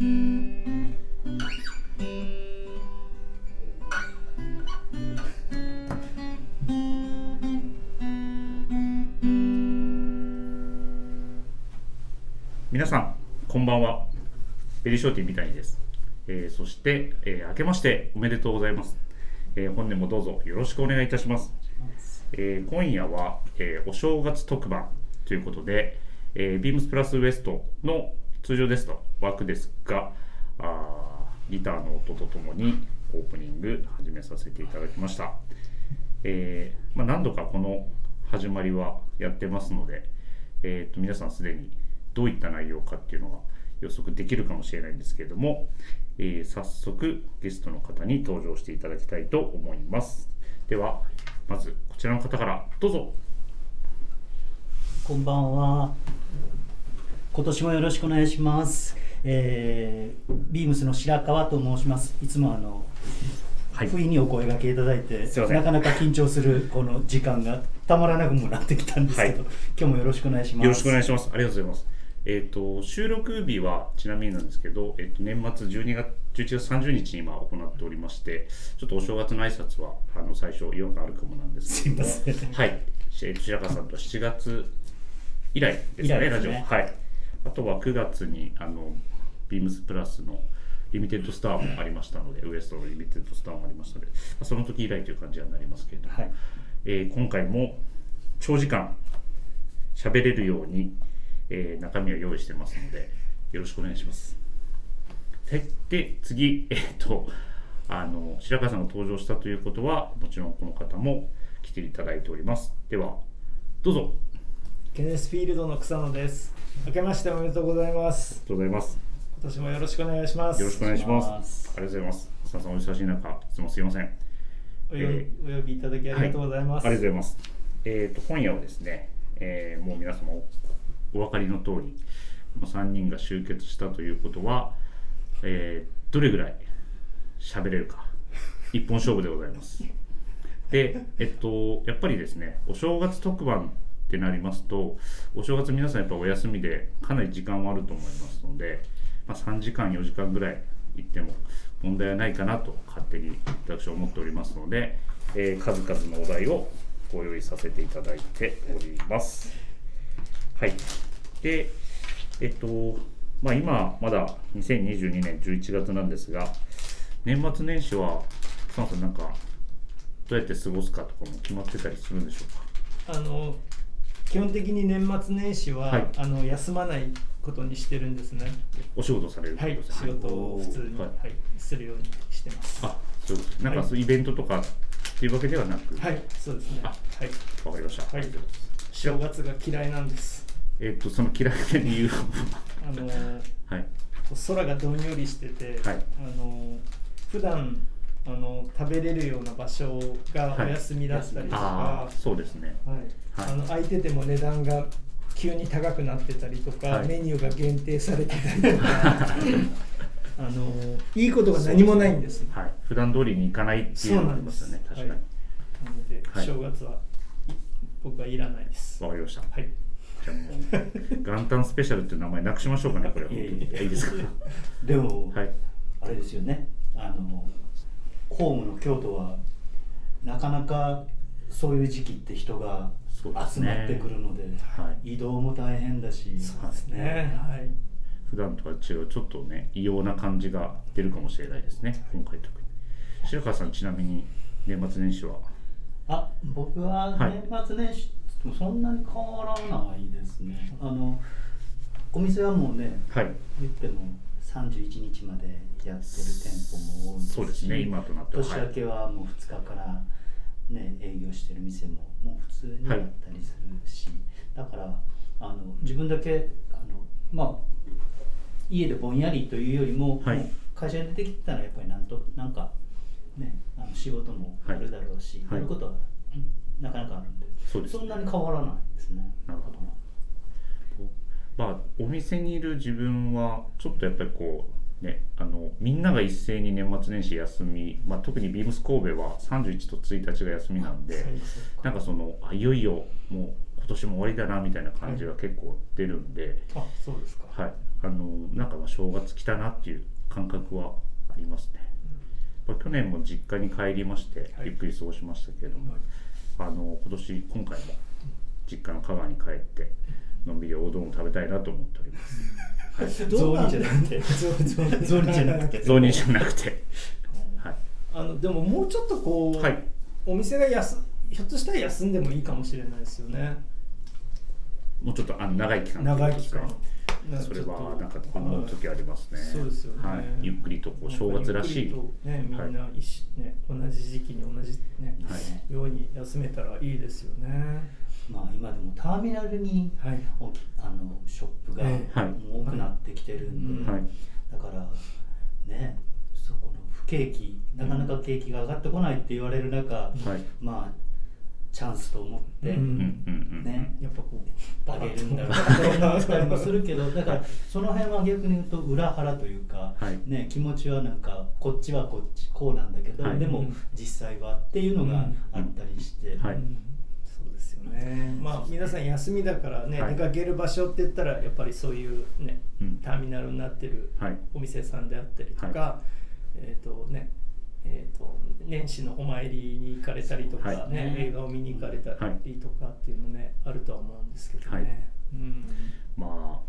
皆さんこんばんは、ベリーショーティーみたいです。そして、明けましておめでとうございます。本年もどうぞよろしくお願いいたします。今夜は、お正月特番ということで、ビームスプラスウエストの通常ですと枠ですが、ギターの音とともにオープニング始めさせていただきました。何度かこの始まりはやってますので、皆さんすでにどういった内容かっていうのが予測できるかもしれないんですけれども、早速ゲストの方に登場していただきたいと思います。ではまずこちらの方からどうぞ。こんばんは。今年もよろしくお願いします。ビームスの白川と申します。いつも不意にお声掛けいただいて、なかなか緊張するこの時間がたまらなくもなってきたんですけど、今日もよろしくお願いします。よろしくお願いします。ありがとうございます。収録日はちなみになんですけど、年末11月30日に今行っておりまして、ちょっとお正月の挨拶は最初違和感あるかもなんですけども、すいません。はい。白川さんと7月以来ですね、ラジオ。はい。あとは9月にビームスプラスのリミテッドスターもありましたので、ウエストのリミテッドスターもありましたので、その時以来という感じになりますけれども、はい、今回も長時間喋れるように。中身を用意してますのでよろしくお願いします。で次、白川さんが登場したということはもちろんこの方も来ていただいております。ではどうぞ。ケネスフィールドの草野です。明けましておめでとうございます。ありがとうございます。今年もよろしくお願いします。よろしくお願いします。ありがとうございます。草野さんお忙しい中いつもすいません。お呼びいただきありがとうございます。はい、ありがとうございます。今夜はですね、もう皆様お分かりの通り、この3人が集結したということは、どれぐらい喋れるか一本勝負でございます。で、やっぱりですね、お正月特番ってなりますと、お正月皆さんやっぱお休みでかなり時間はあると思いますので、3時間4時間ぐらい行っても問題はないかなと勝手に私は思っておりますので、数々のお題をご用意させていただいております。はい。で、今まだ2022年11月なんですが、年末年始は草野さんなんかどうやって過ごすかとかも決まってたりするんでしょうか。基本的に年末年始は、はい、休まないことにしてるんですね。お仕事されるってことですね。はい、仕事を普通に、はいはい、するようにしてます。あ、そうですね。なんかそういうイベントとかっていうわけではなく、はい、そうですね。あ、はい。わかりました。はい。正月が嫌いなんです。その嫌いな理由ははい、空がどんよりしてて、はい、普段食べれるような場所がお休みだったりとか、はい、そうですね、はいはい、空いてても値段が急に高くなってたりとか、はい、メニューが限定されてたりとか、いいことが何もないんです。はい、普段通りに行かないっていうのがありますよね。確かに。はい、なので、はい、正月は僕はいらないです。わかりました。はい。じゃあもう元旦スペシャルっていう名前なくしましょうかね。これはいいですか。でも、はい、あれですよね。ホームの京都はなかなかそういう時期って人が集まってくるので、移動も大変だし、そうですね。はい。普段とは違うちょっとね異様な感じが出るかもしれないですね。今回特に。白川さんちなみに年末年始は。僕は年末年始ってもそんなに変わらないですね。お店はもうね、はい、言っても31日までやってる店舗も多いですし、そうですね、今となっては年明けはもう2日から、ね、営業してる店ももう普通になったりするし、はい、だから自分だけ家でぼんやりというよりも、はい、もう会社に出てきたらやっぱりなんかね、仕事もあるだろうし、やることはなかなかあるんで、そうですね、そんなに変わらないですね。なるほど。お店にいる自分はちょっとやっぱりこうね、みんなが一斉に年末年始休み、特にビームス神戸は31と1日が休みなんで、なんかいよいよもう今年も終わりだなみたいな感じが結構出るんで、はい、あ、そうですか。はい、なんか正月来たなっていう感覚はありますね。去年も実家に帰りましてゆっくり過ごしましたけれども、今回も実家の香川に帰ってのんびりおうどんを食べたいなと思っております、はい、雑煮じゃなくてはい、でももうちょっとこう、はい、お店がひょっとしたら休んでもいいかもしれないですよね。もうちょっと長い期間それはなんかこの時ありますね。そうですよね、はい、ゆっくりとこう正月らしい、ね、みんな、はいね、同じ時期に同じ、ねはい、ように休めたらいいですよね。まあ、今でもターミナルに、はい、ショップが多くなってきてるんで、はいはい、だからねそこの不景気なかなか景気が上がってこないって言われる中、はい、まあチャンスと思って、うんね、やっぱこうバゲるんだろうなったりもするけど、だからその辺は逆に言うと裏腹というか、はいね、気持ちはなんかこっちはこっちこうなんだけど、はい、でも実際はっていうのがあったりして、はい、そうですよね。まあ皆さん休みだからね、はい、出かける場所って言ったらやっぱりそういうね、ターミナルになってるお店さんであったりとか、はい、年始のお参りに行かれたりとか、ねはい、映画を見に行かれたりとかっていうのね、はい、あるとは思うんですけどね、はいうん、まあ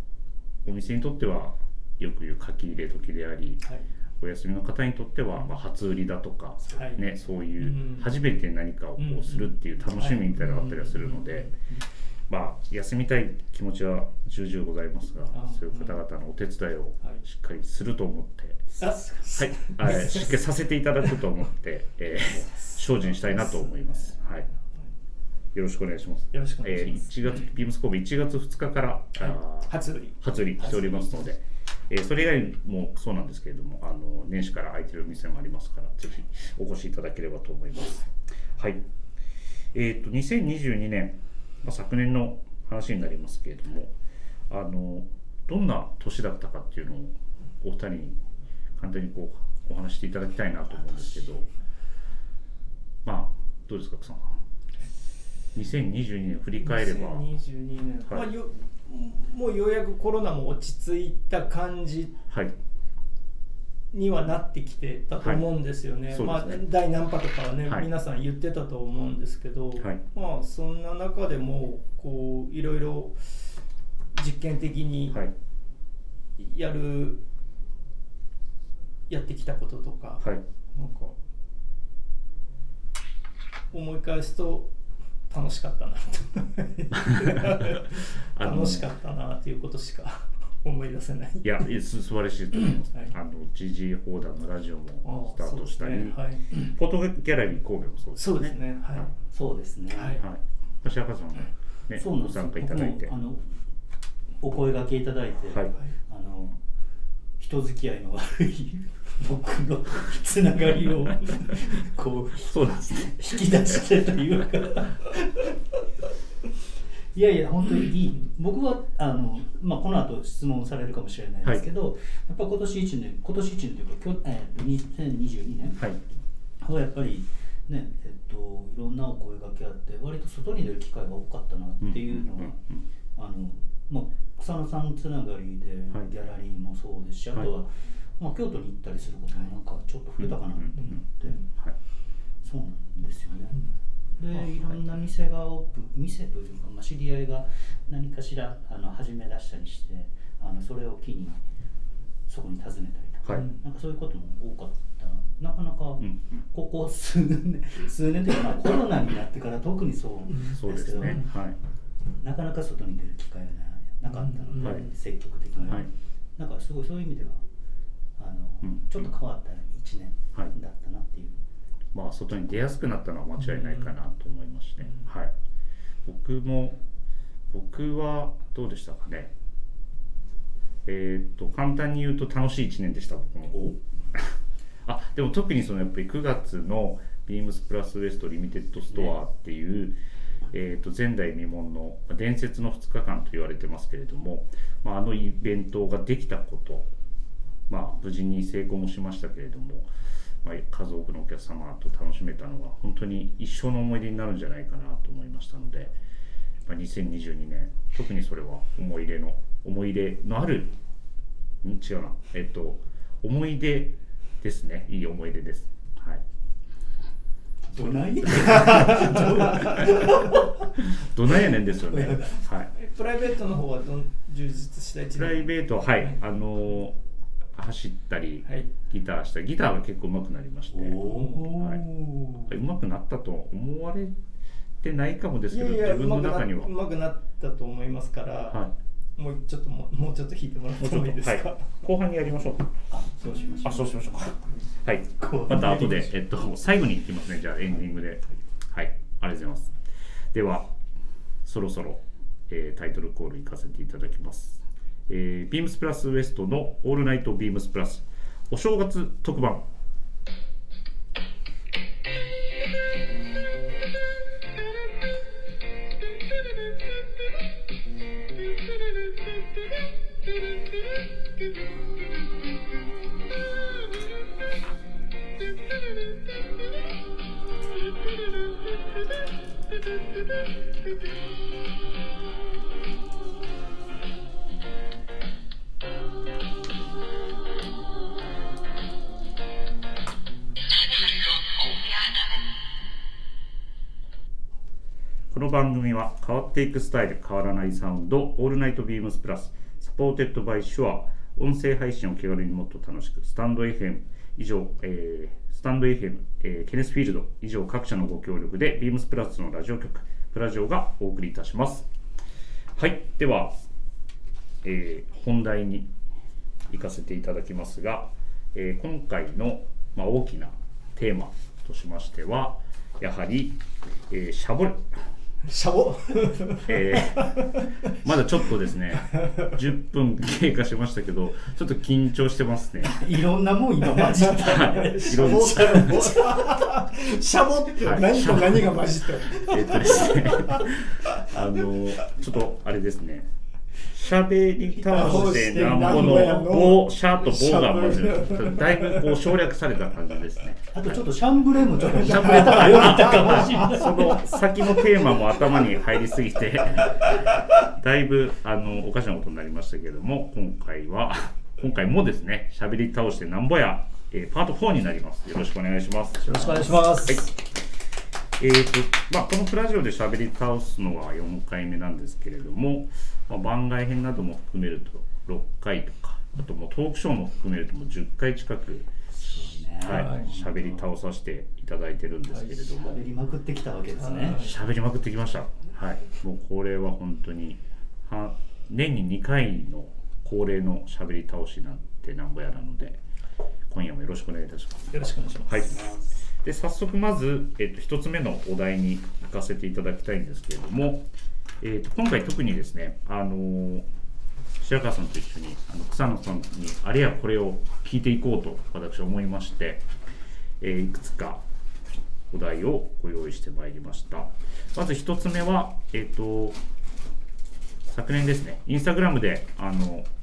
お店にとってはよく言う書き入れ時であり、はい、お休みの方にとっては、まあ、初売りだとか、はいね、そういう初めて何かをこうするっていう楽しみみたいなのがあったりはするので、まあ、休みたい気持ちは重々ございますが、そういう方々のお手伝いをしっかりすると思って、はいはい、しっかりさせていただくと思って、精進したいなと思います、はい、よろしくお願いします。ビームス神戸1月2日から、はい、初売りしておりますので、それ以外もそうなんですけれども、年始から空いてる店もありますから、ぜひお越しいただければと思います、はい2022年昨年の話になりますけれども、どんな年だったかっていうのをお二人に簡単にこうお話していただきたいなと思うんですけど、まあどうですか草野さん、2022年振り返れば2022年、はいまあ、もうようやくコロナも落ち着いた感じにはなってきてたと思うんですよね、はいまあ、第何波とかはね、はい、皆さん言ってたと思うんですけど、はい、まあそんな中でもこういろいろ実験的にやってきたこととか、はい、なんか思い返すと楽しかったな楽しかったなということしか思い出せない。いや、素晴らしいと思います、はい、GG 砲弾のラジオもスタートしたり、ねはい、フォトギャラリー神戸もそうですね。そうですね。私、赤さんも、ね、ご参加いただいて、お声掛けいただいて、はい、人付き合いの悪い僕のつながりをこうそうです、ね、引き出してというかいやいや本当にいい。僕はまあ、この後質問されるかもしれないですけど、はい、やっぱ今年1年というか2022年はやっぱりねいろんなお声掛けあって割と外に出る機会が多かったなっていうのは、まあ、草野さんつながりでギャラリーもそうですし、はい、あとは、まあ、京都に行ったりすることもなんかちょっと増えたかなと思って、はい、そうなんですよね。でいろんな店がオープン、店というか、まあ、知り合いが何かしら始め出したりしてそれを機にそこに訪ねたりとか、はい、なんかそういうことも多かった。なかなかここ数年というか、まあ、コロナになってから特にそうですけど、そうですね、はい、なかなか外に出る機会がなかったので、はい、積極的に、はい、なんかすごいそういう意味ではちょっと変わった1年だったなっていう。はいまあ、外に出やすくなったのは間違いないかなと思いまして、はい、僕はどうでしたかね。簡単に言うと楽しい1年でした僕もでも特にやっぱり9月のビームスプラスウエストリミテッドストアっていう、ね前代未聞の伝説の2日間と言われてますけれども、まあ、イベントができたこと、まあ、無事に成功もしましたけれども数多くのお客様と楽しめたのは本当に一生の思い出になるんじゃないかなと思いましたので、2022年特にそれは思い入れのある違うな、思い出ですね。いい思い出です。はい。どない？どないやねんですよね。はい。プライベートの方は充実した一年。プライベートははい、走ったり、はい、ギターしたり、ギターが結構上手くなりまして、はい、上手くなったと思われてないかもですけど、いやいや自分の中には上手くなったと思いますから。はい。もうちょっと弾いてもらってもいいですか、はい、後半にやりましょう。そうしましょうか。はい、また後で、最後にいきますね。じゃあエンディングで、はい、ありがとうございます。ではそろそろ、タイトルコールいかせていただきます、ビームスプラスウエストのオールナイトビームスプラスお正月特番。この番組は変わっていくスタイル、変わらないサウンド、オールナイトビームスプラス、サポーテッドバイシュア、音声配信を気軽にもっと楽しく、スタンド FM 以上、スタンド FM、ケネスフィールド以上各社のご協力でビームスプラスのラジオ局プラジオがお送りいたします。はい、では、本題に行かせていただきますが、今回の、大きなテーマとしましてはやはり、シャボまだちょっとですね10分経過しましたけどちょっと緊張してますね。いろんなもん今混じったシャボって何と何が混じったですねちょっとあれですね、しゃべり倒してなんぼの棒、シャーと棒が混じる、だいぶこう省略された感じですね。あとちょっとシャンブレーもちょっとシャンブレーとかその先のテーマも頭に入りすぎてだいぶおかしなことになりましたけれども、今回もですね、しゃべり倒してなんぼや、パート4になります。よろしくお願いします。よろしくお願いします、はい。このプラジオでしゃべり倒すのは4回目なんですけれども、番外編なども含めると6回とか、あともうトークショーも含めるともう10回近くしゃべり倒させていただいてるんですけれども、しゃべりまくってきたわけですね。しゃべりまくってきました、はい、もうこれは本当に年に2回の恒例のしゃべり倒しなんてなんぼやなので、今夜もよろしくお願いいたします。よろしくお願いします、はい。で早速まず、1つ目のお題に行かせていただきたいんですけれども、今回特にですね、白川さんと一緒に草野さんにあれやこれを聞いていこうと私は思いまして、いくつかお題をご用意してまいりました。まず1つ目は、昨年ですね、インスタグラムで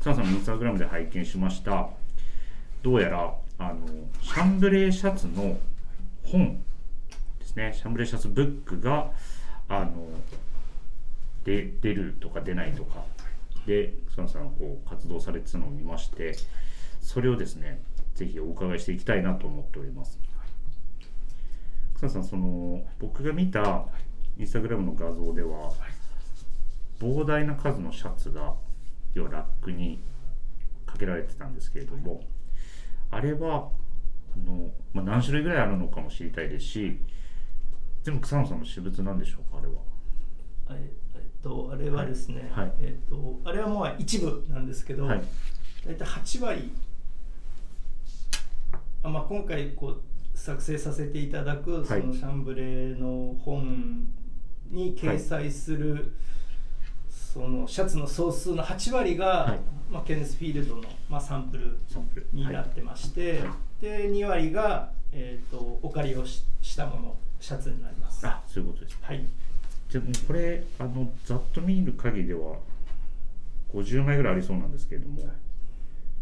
草野さんのインスタグラムで拝見しました。どうやらシャンブレーシャツの本ですね、シャンブレーシャツブックが出るとか出ないとかで草野さんがこう活動されてたのを見まして、それをですねぜひお伺いしていきたいなと思っております。草野さん、僕が見たインスタグラムの画像では膨大な数のシャツが要はラックにかけられてたんですけれども、あれは何種類ぐらいあるのかも知りたいですし、全部草野さんの私物なんでしょうか。あれはあれはですね、はい、あれはもう一部なんですけど、はい、大体8割今回こう作成させていただくそのシャンブレーの本に掲載する、はい、そのシャツの総数の8割が、はい、ケネスフィールドの、サンプルになってまして、はいはい、で2割が、お借りをしたもの、シャツになります。あ、そういうことです、はい。じゃあこれざっと見る限りでは50枚ぐらいありそうなんですけれども、はい、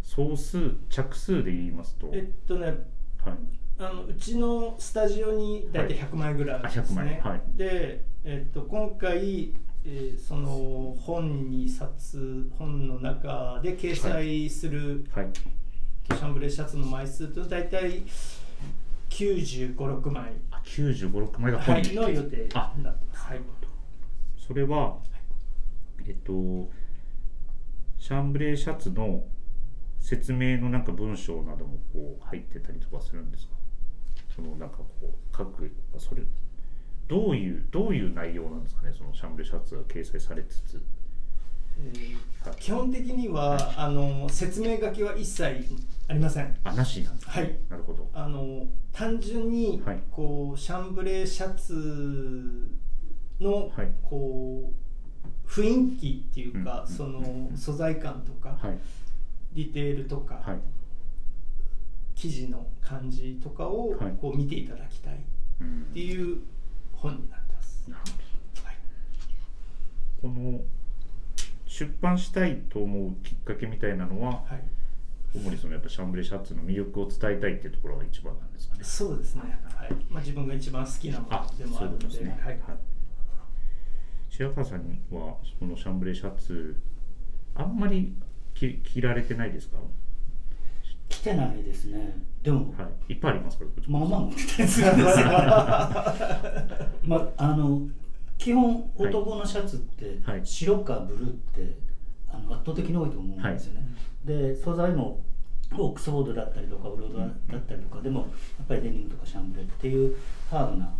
総数着数で言いますとはい、うちのスタジオに大体100枚ぐらいあるんですね、はい、100枚、はい。で、今回その本の中で掲載する、はいはい、シャンブレーシャツの枚数とだいたい95、6枚、95、6枚が本に、はい、の予定になってます、はい、それは、シャンブレーシャツの説明のなんか文章などもこう入ってたりとかするんですか？そのなんかこう書く、それどういう内容なんですかね、そのシャンブレーシャツが掲載されつつ、はい、基本的には、はい、説明書きは一切ありません。あ、なしなんですか、はい、なるほど。単純にこう、はい、シャンブレーシャツの、はい、こう雰囲気っていうか、うん、その、うん、素材感とか、はい、ディテールとか、はい、生地の感じとかをこう見ていただきたいっていう本になってます、うん、なるほど、はい、この出版したいと思うきっかけみたいなのは、はい、主にそのやっぱシャンブレーシャツの魅力を伝えたいっていうところが一番なんですかね。そうですね、はい、まあ、自分が一番好きなものでもあるので、そうですね、はいはい、白川さんにはこのシャンブレーシャツあんまり着られてないですか？着てないですね。でも、はい、いっぱいありますから、まあまあ持ってたりするんですが、まあ、基本男のシャツって白かブルーって圧倒的に多いと思うんですよね、はい、で素材もオックスフォードだったりとかオールドだったりとかでもやっぱりデニムとかシャンブレっていうハードな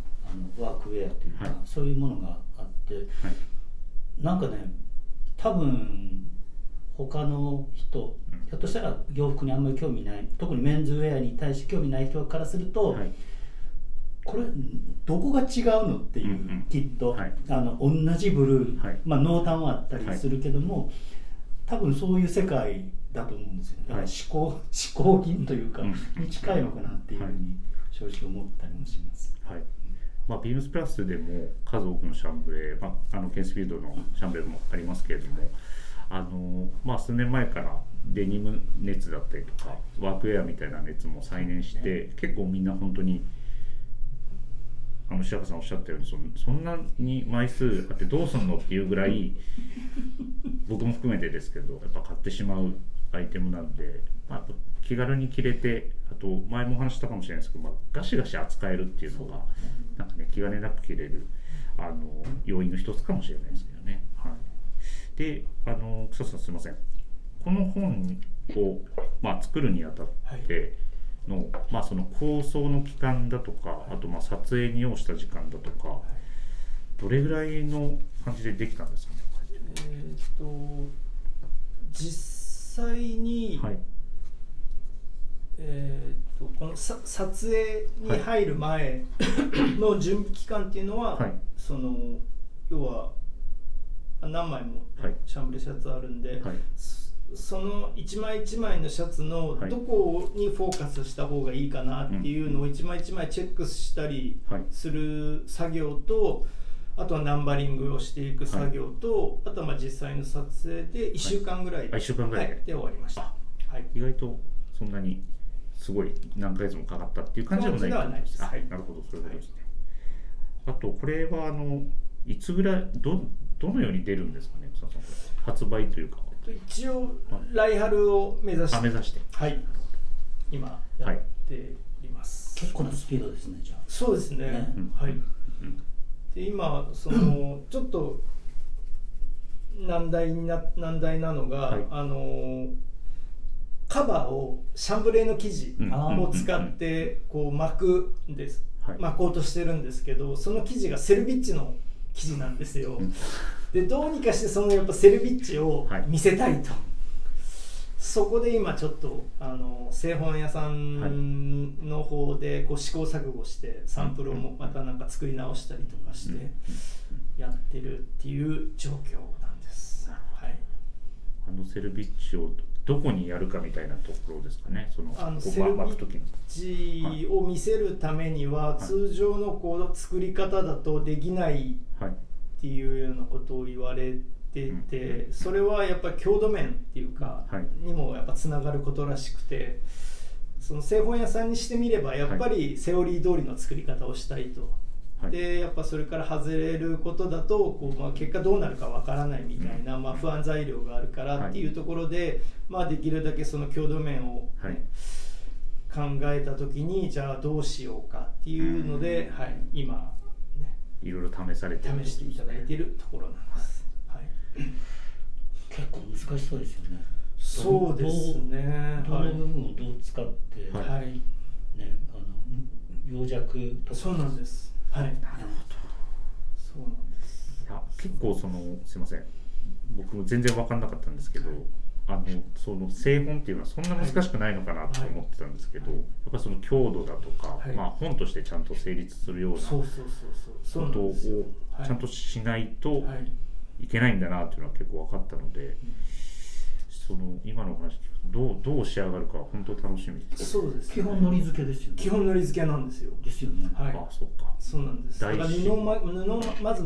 ワークウェアというか、はい、そういうものがあって、はい、なんかね、多分他の人、ひょっとしたら洋服にあんまり興味ない、特にメンズウェアに対して興味ない人からすると、はい、これどこが違うのっていう、うんうん、きっと、はい、同じブルー、はい、まあ、濃淡はあったりするけども、はい、多分そういう世界だと思うんですよね。だから思考品というか、うん、に近いのかなっていうふうに正直思ったりもします、はい、まあ、ビームスプラスでも数多くのシャンブレー、まあ、ケンスフィールドのシャンブレーもありますけれども、まあ、数年前からデニム熱だったりとかワークウェアみたいな熱も再燃して、ね、結構みんな本当に白川さんおっしゃったようにそんなに枚数あってどうすんのっていうぐらい僕も含めてですけどやっぱ買ってしまうアイテムなんで、まあ、気軽に着れて、あと前も話したかもしれないですけど、まあ、ガシガシ扱えるっていうのがなんか、ね、気兼ねなく着れる要因の一つかもしれないですけどね、はい。で、草さんすいません、この本を、まあ、作るにあたっての、はい、まあ、その構想の期間だとか、あとまあ撮影に要した時間だとか、はい、どれぐらいの感じでできたんですかね。実際に、はい、この撮影に入る前の準備期間っていうのは、はい、要は何枚もシャンブレーシャツあるんで、はい、その一枚一枚のシャツのどこにフォーカスした方がいいかなっていうのを一枚一枚チェックしたりする作業と、あとはナンバリングをしていく作業と、あとはまあ実際の撮影で1週間ぐらいで終わりました、はい、意外とそんなにすごい何ヶ月もかかったっていう感じでもないです、はい、なるほど、そういうことですね、はい。あとこれはいつぐらいどのように出るんですかね、草さん、これ発売というか一応来春を目指して、目指して、はい、今やっています、はい、結構なスピードですね。じゃあそうです ね、うん、はい、うん、で今ちょっと難題なのが、はい、カバーをシャンブレーの生地を使ってこう巻くんです、はい、巻こうとしてるんですけど、その生地がセルビッチの生地なんですよ。でどうにかしてやっぱセルビッチを見せたいと、はい、そこで今ちょっと製本屋さんの方でこう試行錯誤してサンプルをまたなんか作り直したりとかしてやってるっていう状況なんです、はい、セルビッチをどこにやるかみたいなところですかね。セルビッチを見せるためには、はい、通常のこう作り方だとできないっていうようなことを言われてて、はい、それはやっぱり強度面っていうか、はい、にもやっぱつながることらしくて、その製本屋さんにしてみればやっぱりセオリー通りの作り方をしたいとはい、でやっぱそれから外れることだとこう、まあ、結果どうなるかわからないみたいな、うんまあ、不安材料があるからっていうところで、はいまあ、できるだけその強度面を、はい、考えた時にじゃあどうしようかっていうので、はい、今、ね、いろいろ試していただいているところなんです、はいはい、結構難しそうですよね。そうですね。どの部分をどう使って、はいね、あの、病弱とか。そうなんです。はい。なるほど。そうなんです。いや、結構そのすいません、僕も全然分かんなかったんですけど、はい、その正本っていうのはそんな難しくないのかなと思ってたんですけど、はいはい、やっぱりその強度だとか、はいまあ、本としてちゃんと成立するようなことをちゃんとしないといけないんだなっていうのは結構分かったので。はいはいその今のお話どう仕上がるか本当楽しみです。そうですね、基本のり付けですよね。基本のり付けなんですよ。ですよね。はい。ああ、そうか。そうなんです。だからまず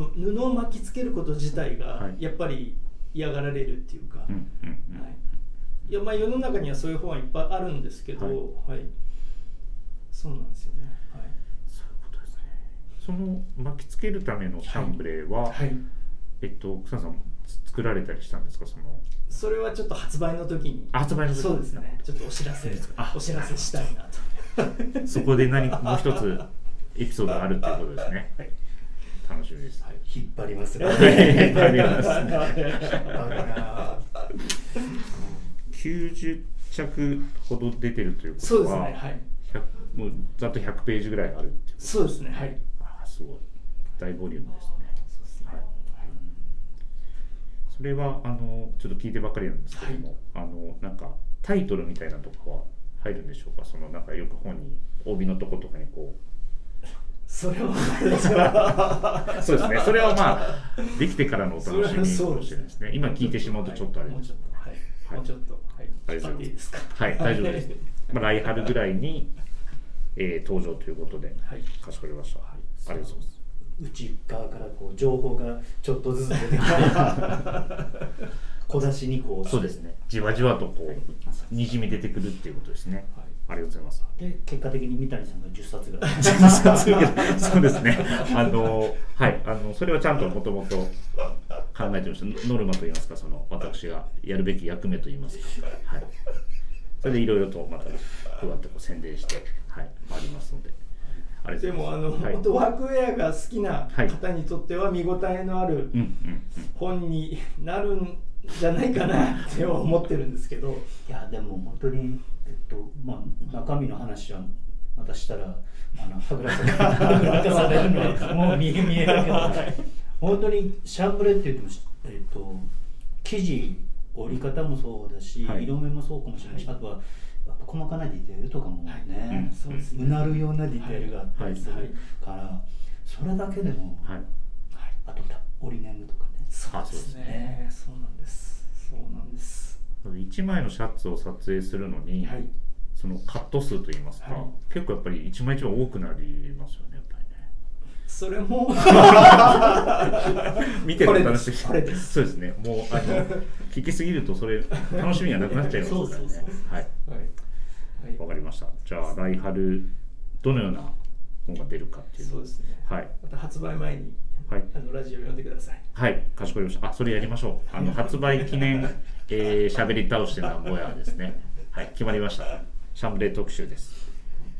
布を巻きつけること自体がやっぱり嫌がられるっていうか。はい。うんうんうんはい、いやまあ世の中にはそういう本はいっぱいあるんですけど、はい。はい、そうなんですよね。はい。そういうことですね。その巻きつけるためのシャンブレーは、はいはい、草さん作られたりしたんですかその。それはちょっと発売の時にそうですね。ちょっとお知らせしたいなと。そこでもう一つエピソードがあるっていうことですね。はい、楽しみです、はい。引っ張りますね。引っ張りますね。90着ほど出てるということは、そうですね。はい。もうざっと100ページぐらいあるっていうことですね。そうですね。はい。あ、すごい大ボリュームですね。それはちょっと聞いてばっかりなんですけども、はい、なんかタイトルみたいなとこは入るんでしょうか。そのなんかよく本に帯のとことかにこうそれはそうですね。それはまあできてからのお楽しみかもしれないですね。今聞いてしまうとちょっとあれです。もうちょっと大丈夫ですか。はい大丈夫です。まあ来春ぐらいに登場ということで、はい、かしこまりました、はい。ありがとうございます。内側からこう情報がちょっとずつ出てくる小出しにこうそうですねじわじわとこうにじみ出てくるっていうことですね、はい、ありがとうございます。で結果的に三谷さんが10冊ぐらいそうですねはいそれはちゃんともともと考えてましたノルマといいますかその私がやるべき役目といいますか、はい、それでいろいろとまたこうやってこう宣伝して、はい、ありますのででもはい、本当ワークウェアが好きな方にとっては見応えのある本になるんじゃないかなって思ってるんですけどいやでも本当に、まあ、中身の話はまたしたらはぐらされるのでもう見えだけど、はい、本当にシャンブレって言っても、生地折り方もそうだし、はい、色目もそうかもしれないし、はい、あとは細かなディテールとかもね、はいうん、そうですね、うなるようなディテールがあったりするから、はいはい、それだけでも、はい、あとオリネームとかね、そうですね、そうなんです、そうなんです。1枚のシャツを撮影するのに、はい、そのカット数といいますか、はい、結構やっぱり1枚1枚多くなりますよね、やっぱりね。それも見てる楽しみ、そうですね、もう聞きすぎるとそれ楽しみがなくなっちゃいますからね。はいわかりました。じゃあ来春どのような本が出るかっていうのそうですね。はい。また発売前に、はい、ラジオを読んでください。はい。かしこまりました。あ、それやりましょう。発売記念喋り倒してなんぼやですね。はい。決まりました。シャンブレー特集です。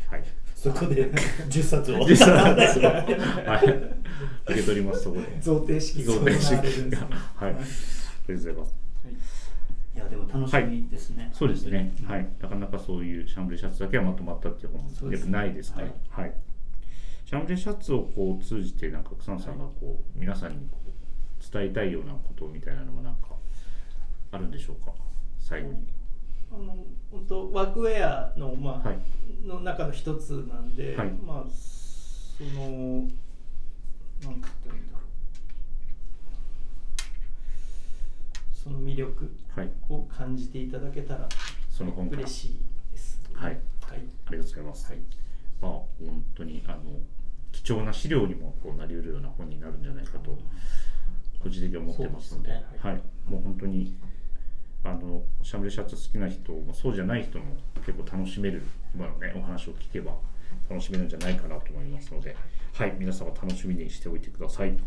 はい。そこで10冊をはい。受け取りますそこで。贈呈式。はい。ありがとうございます。はいいやでも楽しみですね、はい、そうですね、うんはい、なかなかそういうシャンブレシャツだけはまとまったっていう本はやっぱないですから、ねはいはい、シャンブレシャツをこう通じてなんか草野さんがこう、はい、皆さんにこう伝えたいようなことみたいなのはなんかあるんでしょうか最後に本当ワークウェア の,、まあはい、の中の一つなんで、はい、まあそのなんか言うんだろうその魅力を感じていただけたら嬉しいです、はいはいはい、ありがとうございます、はいまあ、本当に貴重な資料にもこうなりうるような本になるんじゃないかと個人的に思ってますの で、ねはいはい、もう本当にシャンブレシャツ好きな人もそうじゃない人も結構楽しめる今のねお話を聞けば楽しめるんじゃないかなと思いますので、はい、皆様楽しみにしておいてください。はい、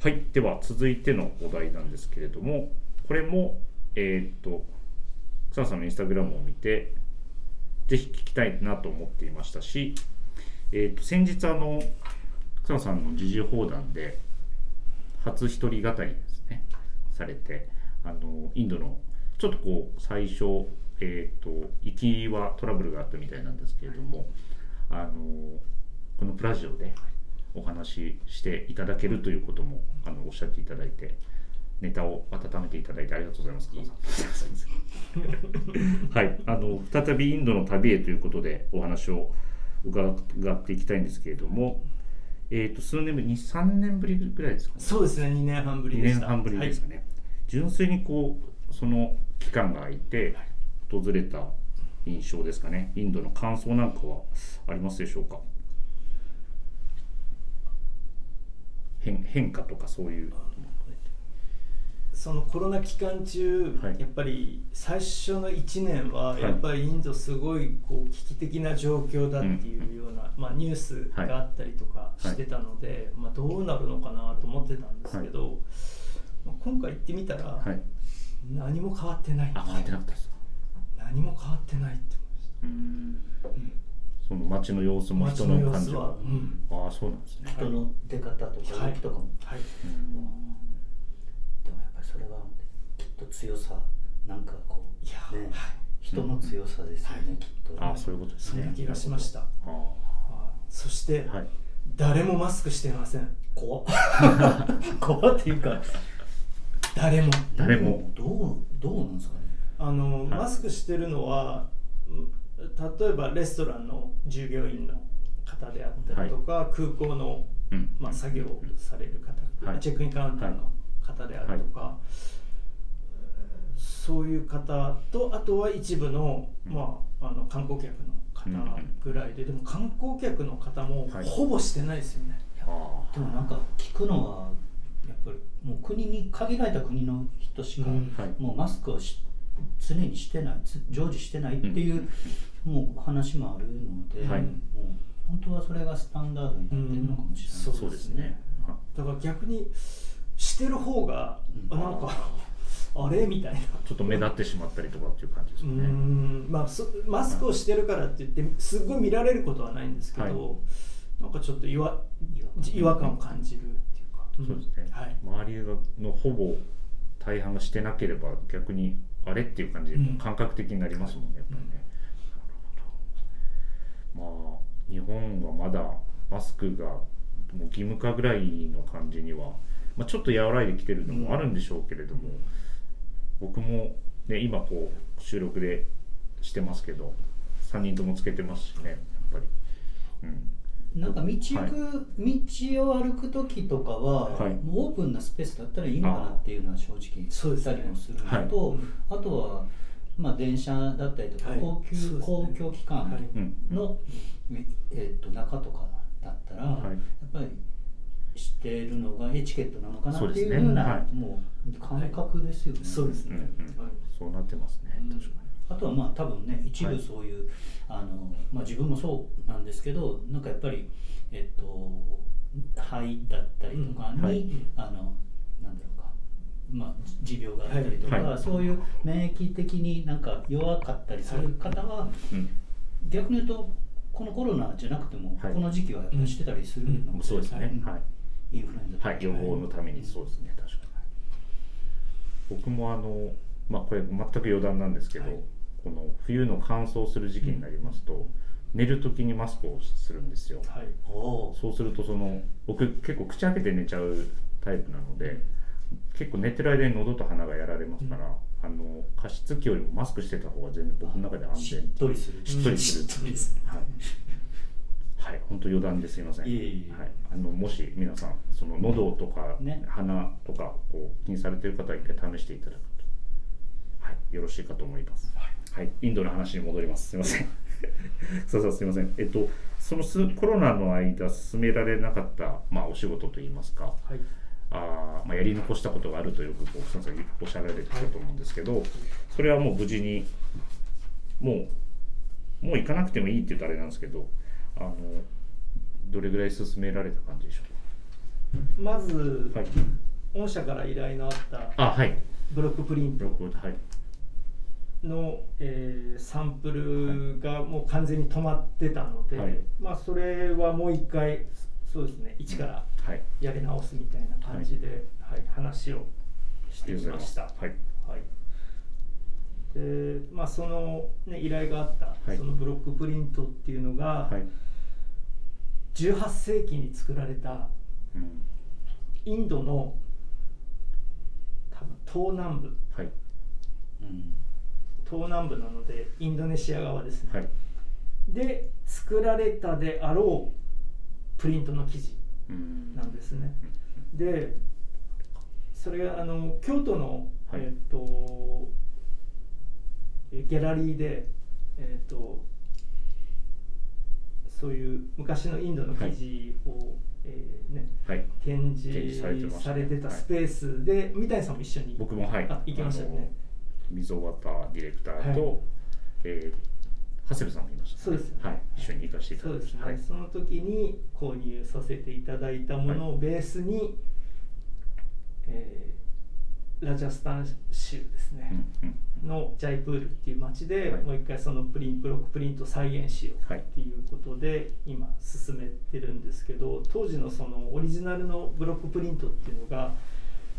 はい、では続いてのお題なんですけれども、これも草野さんのインスタグラムを見てぜひ聞きたいなと思っていましたし、先日草野さんの時事放談で初一人語りですねされて、インドのちょっとこう最初行きはトラブルがあったみたいなんですけれども、このプラジオでお話ししていただけるということもおっしゃっていただいて、ネタを温めていただいてありがとうございます。はい、再びインドの旅へということでお話を伺っていきたいんですけれども、数年ぶり、2、3年ぶりぐらいですかね。そうですね、2年半ぶりでした。2年半ぶりですかね。はい、純粋にこうその期間が空いて訪れた印象ですかね。インドの感想なんかはありますでしょうか。変化とかそういう。そのコロナ期間中、はい、やっぱり最初の1年はやっぱりインドすごいこう危機的な状況だっていうような、はい、ニュースがあったりとかしてたので、はい、どうなるのかなと思ってたんですけど、はい、今回行ってみたら、はい、何も変わってない。変わってなかったです。何も変わってないって思いました。その街の様子も人の感じは、ああそうなんですね。人の出方とか動きとかも。はい。でもやっぱりそれはきっと強さなんかこう、いや、ね、はい、人の強さですよね、きっと。ああそういうことですね。そんな気がしました。そして、はい、誰もマスクしてません。怖っ。怖っていうか。誰もどうなんですかね。マスクしてるのは例えばレストランの従業員の方であったりとか、はい、空港の、作業をされる方、はい、チェックインカウンターの方であるとか、はい、そういう方とあとは一部の、観光客の方ぐらいで、でも観光客の方もほぼしてないですよね。はい、でもなんか聞くのはやっぱりもう国に限られた国の人しかもうマスクを常にしてない、常時してないっていう、もう話もあるので、はい、もう本当はそれがスタンダードになってるのかもしれない、そうですね。だから逆にしてる方が、なんかあれみたいなちょっと目立ってしまったりとかっていう感じですね。マスクをしてるからって言ってすごい見られることはないんですけど、はい、なんかちょっと違和感を感じる。そうですね、はい、周りのほぼ大半がしてなければ逆にあれっていう感じで感覚的になりますもんね、やっぱりね。日本はまだマスクがもう義務化ぐらいの感じには、ちょっと和らいできてるのもあるんでしょうけれども、僕も、ね、今こう収録でしてますけど3人ともつけてますしね、やっぱり。なんか道を歩くときとかは、もうオープンなスペースだったらいいのかなっていうのは正直言ったりもするのと、あとは電車だったりとか公共機関の中とかだったらやっぱりしてるのがエチケットなのかなっていうようなもう感覚ですよね。そうですね。そうなってますね。確かに。あとは多分ね、一部そういう、自分もそうなんですけど、なんかやっぱり肺だったりとかに、なんだろうか、持病があったりとか、そういう免疫的になんか弱かったりする方は、逆に言うとこのコロナじゃなくても、この時期はやっぱりしてたりするのもそうですね。インフルエンザとか、予防のためにそうですね、確かに。僕もこれ全く余談なんですけど。この冬の乾燥する時期になりますと、寝るときにマスクをするんですよ。そうすると僕結構口開けて寝ちゃうタイプなので、結構寝てる間に喉と鼻がやられますから、加湿器よりもマスクしてた方が全然僕の中で安全。しっとりする。はい、本当余談ですいません。もし皆さん喉とか鼻とかこう気にされている方は一回試していただくと、よろしいかと思います。はい、インドの話に戻ります。すみません。すみません。コロナの間進められなかったお仕事といいますか、やり残したことがあるとよく草野さんおっしゃられてたと思うんですけど、それはもう無事にもう行かなくてもいいって言うとあれなんですけど、どれぐらい進められた感じでしょうか。まず、はい、御社から依頼のあったブロックプリントのサンプルがもう完全に止まってたので、はい、まあ、それはもう一回そうですね、一からやり直すみたいな感じで、はいはい、話をしてきました。はいはい、で、まあ、その、ね、依頼があった、はい、そのブロックプリントっていうのが、はい、18世紀に作られた、うん、インドの多分東南部、はい、うん、東南部なのでインドネシア側ですね、はい、で作られたであろうプリントの生地なんですね。で、それが京都の、はい、ギャラリーで、そういう昔のインドの生地を、はい、ね、はい、展示されてたスペースで、はい、三谷さんも一緒に僕も、はい、行きましたよね。溝端ディレクターと、はい、長谷部さんもいました、ね、そうですね、はい、一緒に行かせていただきました、そうですね、はい、その時に購入させていただいたものをベースに、はい、ラジャスタン州ですね、うんうん、のジャイプールっていう町で、はい、もう一回そのブロックプリント再現しようっていうことで今進めてるんですけど、当時のそのオリジナルのブロックプリントっていうのが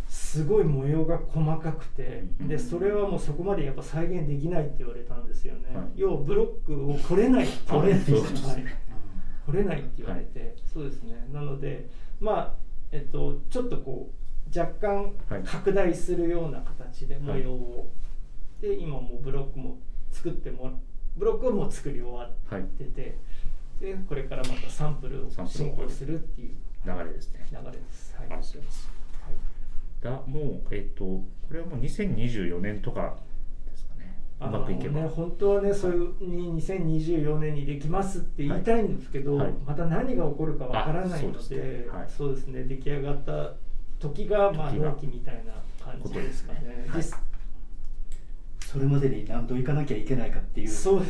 すごい模様が細かくて、でそれはもうそこまでやっぱ再現できないって言われたんですよね、はい、要はブロックを取れないって言われて、はい、そうですね、なのでまあちょっとこう若干拡大するような形で模様を、はい、で今もうブロックをもう作り終わってて、はい、でこれからまたサンプルを進行するっていう流れですね。流れです、はい、ありがとうございます。もうこれはもう2024年とかですかね。うまくいけば、ね、本当はね、そういうふうに2024年にできますって言いたいんですけど、はいはい、また何が起こるかわからないので、そうですね、出来上がった時がまあ納期みたいな感じですかね。はい、それまでに何度行かなきゃいけないかっていう、そういう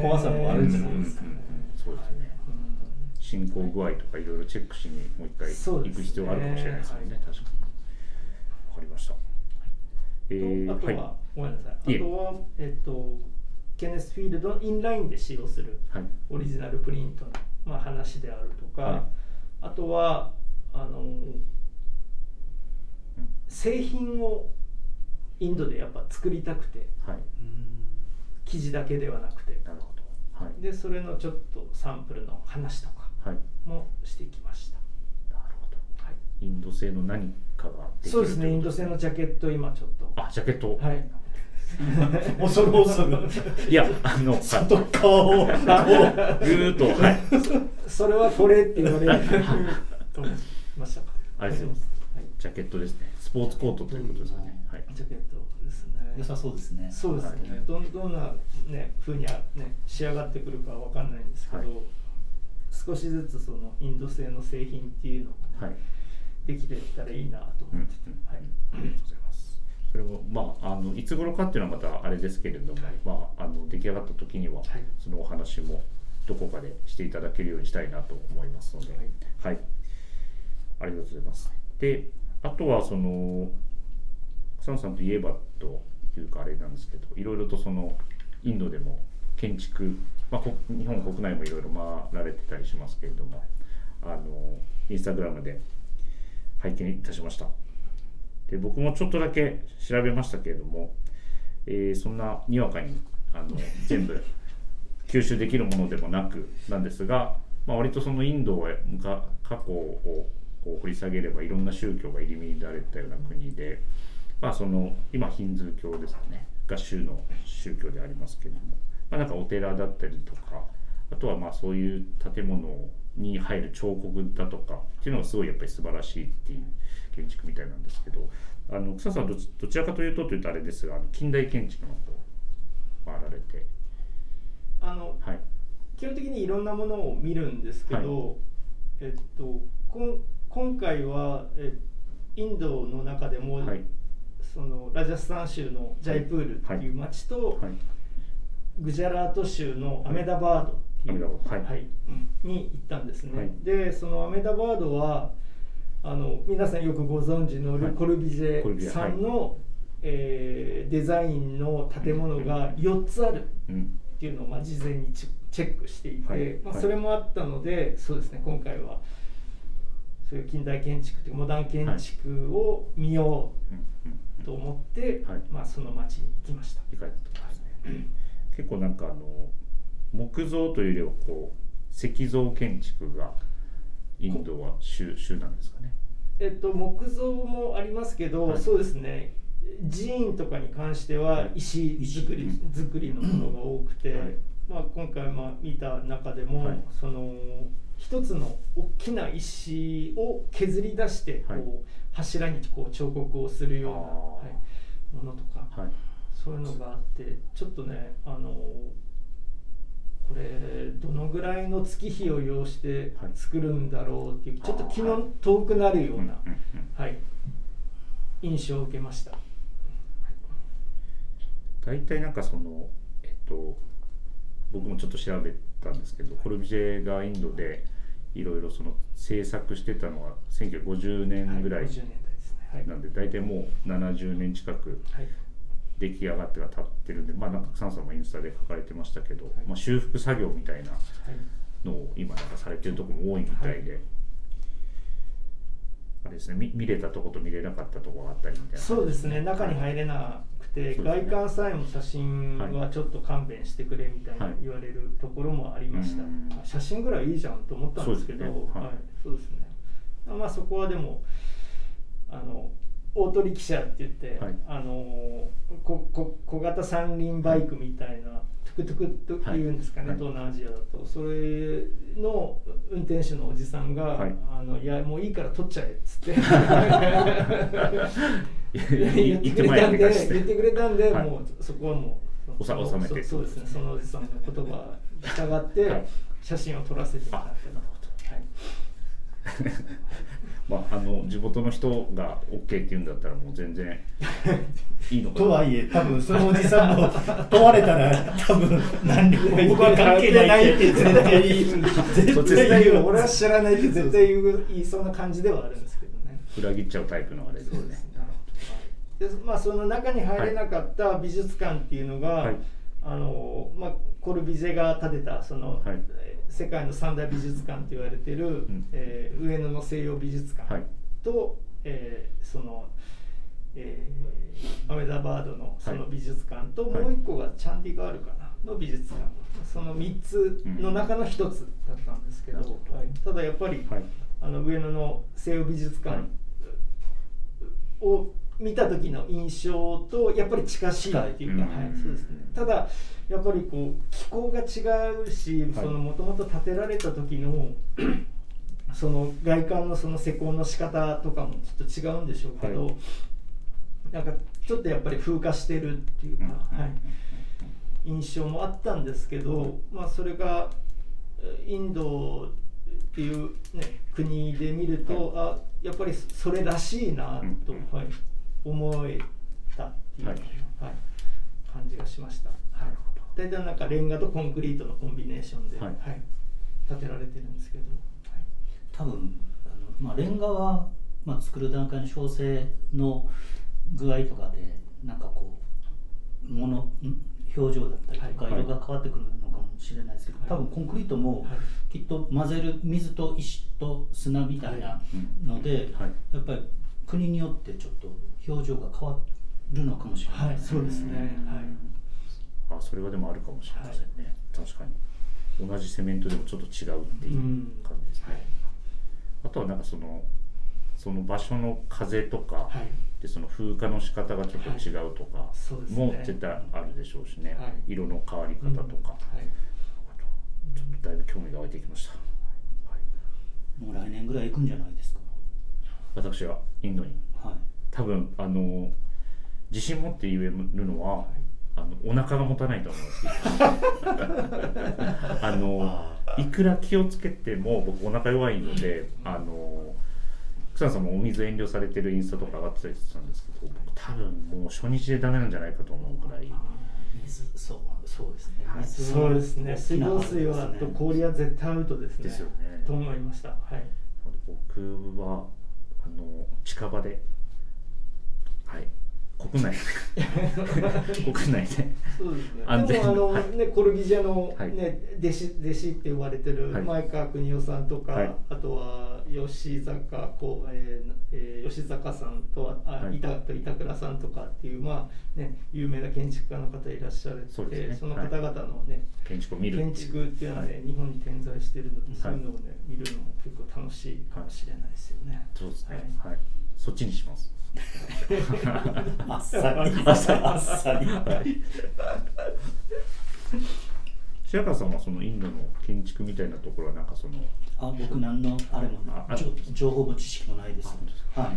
怖さもあるんじゃないですかね。そうですね。進行具合とかいろいろチェックしにもう一回行く必要があるかもしれないですよね。はい、確かに。ありました。あとは、はい、ごめんなさい。あとは、ケネスフィールドインラインで使用するオリジナルプリントの、まあ、話であるとか、はい、あとは製品をインドでやっぱ作りたくて、はい、生地だけではなくて、なるほど、はい、でそれのちょっとサンプルの話とかもしてきました。はい、なるほど、はい、インド製の何そうですね、インド製のジャケット今ちょっとジャケット、はい、いや外側をぐーっと、はい、それはこれって言われると思いましたか。ありがとうございます。ジャケットですね、スポーツコートということですかね、はい、ジャケットですね、良さそうですね。そうですね、はい、どんな、ね、風に、ね、仕上がってくるかは分かんないんですけど、はい、少しずつそのインド製の製品っていうのを、ね、はい、できてたらいいなと思ってて、はい、ありがとうございます。それもまあいつ頃かっていうのはまたあれですけれども、はい、まあ出来上がった時には、はい、そのお話もどこかでしていただけるようにしたいなと思いますので、はい、はい、ありがとうございます。で、あとはその草野さんといえばというかあれなんですけど、いろいろとそのインドでも建築、まあ日本国内もいろいろ回られてたりしますけれども、インスタグラムで拝見いたしました。で、僕もちょっとだけ調べましたけれども、そんなにわかに全部吸収できるものでもなくなんですが、まあ、割とそのインドを過去をこう掘り下げればいろんな宗教が入り乱れたような国で、まあ、その今ヒンズー教ですねが州の宗教でありますけれども、まあ、なんかお寺だったりとか、あとはまあそういう建物をに入る彫刻だとかっていうのがすごいやっぱり素晴らしいっていう建築みたいなんですけど、草さんはどちらかというとあれですが、近代建築の方を回られて、はい、基本的にいろんなものを見るんですけど、はい、今回はインドの中でも、はい、そのラジャスタン州のジャイプールっていう町と、はいはい、グジャラート州のアメダバードっていうの、はいはい、に行ったんですね、はい、でそのアメダバードは皆さんよくご存知のル・コルビジェさんの、はい、デザインの建物が4つあるっていうのを、まあ、事前にチェックしていて、はいはい、まあ、それもあったので、そうですね、今回はそういう近代建築というモダン建築を見ようと思って、はい、まあ、その町に行きました。はい、結構なんか木造というよりはこう石造建築がインドは州なんですかね。木造もありますけど、はい、そうですね、寺院とかに関しては石作りのものが多くて、はい、まあ、今回まあ見た中でも、はい、その一つの大きな石を削り出してこう、はい、柱にこう彫刻をするような、はい、ものとか、はい、そういうのがあって、ちょっとね、これどのぐらいの月日を要して作るんだろうっていう、はい、ちょっと気の遠くなるような、はいはい、印象を受けました。だいたいなんかその僕もちょっと調べたんですけど、コルビジェがインドでいろいろその制作してたのは1950年ぐらいなんで、だいたいもう70年近く出来上がっては経ってるんで、まあなんか草野さんもインスタで書かれてましたけど、まあ、修復作業みたいなのを今なんかされてるとこも多いみたいで、あれですね、見れたとこと見れなかったとこがあったりみたいな。そうですね、中に入れなくて、外観さえも写真はちょっと勘弁してくれみたいな言われるところもありました、はい、写真ぐらいいいじゃんと思ったんですけど、そうですね、まあそこはでも大鳥汽車って言って、はい、小型三輪バイクみたいな、トゥクトゥクというんですかね、はい、東南アジアだと、それの運転手のおじさんが、はい、いやもういいから取っちゃえっつって言ってくれたんで、はい、もうそこはもう収めて、そうですね、そのおじさんの言葉に従って写真を撮らせてもらったの。まあ、地元の人が OK って言うんだったらもう全然いいのかなとはいえ、多分そのおじさんも問われたら多分何にも僕は関係ないって絶対言う、俺は知らないって絶対言いそうな感じではあるんですけどね。裏切っちゃうタイプのあれですね。で、まあ、その中に入れなかった美術館っていうのが、はい、まあ、コルビジェが建てたその、はい、世界の三大美術館と言われている、上野の西洋美術館と、はい、その、アメダバードのその美術館と、はい、もう一個がチャンディガールかなの美術館、その3つの中の1つだったんですけど、はい、ただやっぱり、はい、上野の西洋美術館を見た時の印象とやっぱり近しいっていうか、はい、そうですね。ただやっぱりこう気候が違うし、そのもともと建てられた時のその外観のその施工の仕方とかもちょっと違うんでしょうけど、はい、なんかちょっとやっぱり風化してるっていうか、はい、印象もあったんですけど、まあそれがインドっていうね国で見ると、あ、やっぱりそれらしいなと、はい、思えたっていう、はいはい、感じがしました。はい、大体なんかレンガとコンクリートのコンビネーションで、はいはい、建てられてるんですけど、はい、多分まあ、レンガは、まあ、作る段階の調整の具合とかでなんかこう表情だったりとか、はい、色が変わってくるのかもしれないですけど、はい、多分コンクリートもきっと混ぜる水と石と砂みたいなので、はいはい、やっぱり国によってちょっと表情が変わるのかもしれないですね。はい、そうですね、はい、あ、それはでもあるかもしれませんね、はい、確かに同じセメントでもちょっと違うっていう感じですね、はい、あとはなんかその場所の風とか、はい、でその風化の仕方がちょっと違うとかも絶対あるでしょうしね、はい、色の変わり方とか、うん、はい、ちょっとだいぶ興味が湧いてきました、はい、もう来年ぐらい行くんじゃないですか。私はインドに、はい、多分自信持って言えるのは、はい、お腹が持たないと思うんですけどいくら気をつけても僕お腹弱いので、草野さんもお水遠慮されてるインスタとか上がってたりしたんですけど、多分もう初日でダメなんじゃないかと思うくらい水、そうですね、はい、そうですね、水道水はと氷は絶対アウトですね、ですよねと思いました、はい、僕は近場で、はい、国内国内でそうですね、安全でもね、コルギジェの、ね、はい、弟子って呼ばれてる前川邦夫さんとか、はい、あとは吉坂さんと、はい、板倉さんとかっていう、まあね、有名な建築家の方いらっしゃるので、その方々の、ね、はい、建築っていうのは、ね、はい、日本に点在しているので、そういうのを、ね、見るのも結構楽しいかもしれないですよね。そうですね、はい、はい、そっちにしますあっさりあっさり白川さんはそのインドの建築みたいなところはなんかその僕何のあれもな、情報も知識もないです、はい、はい、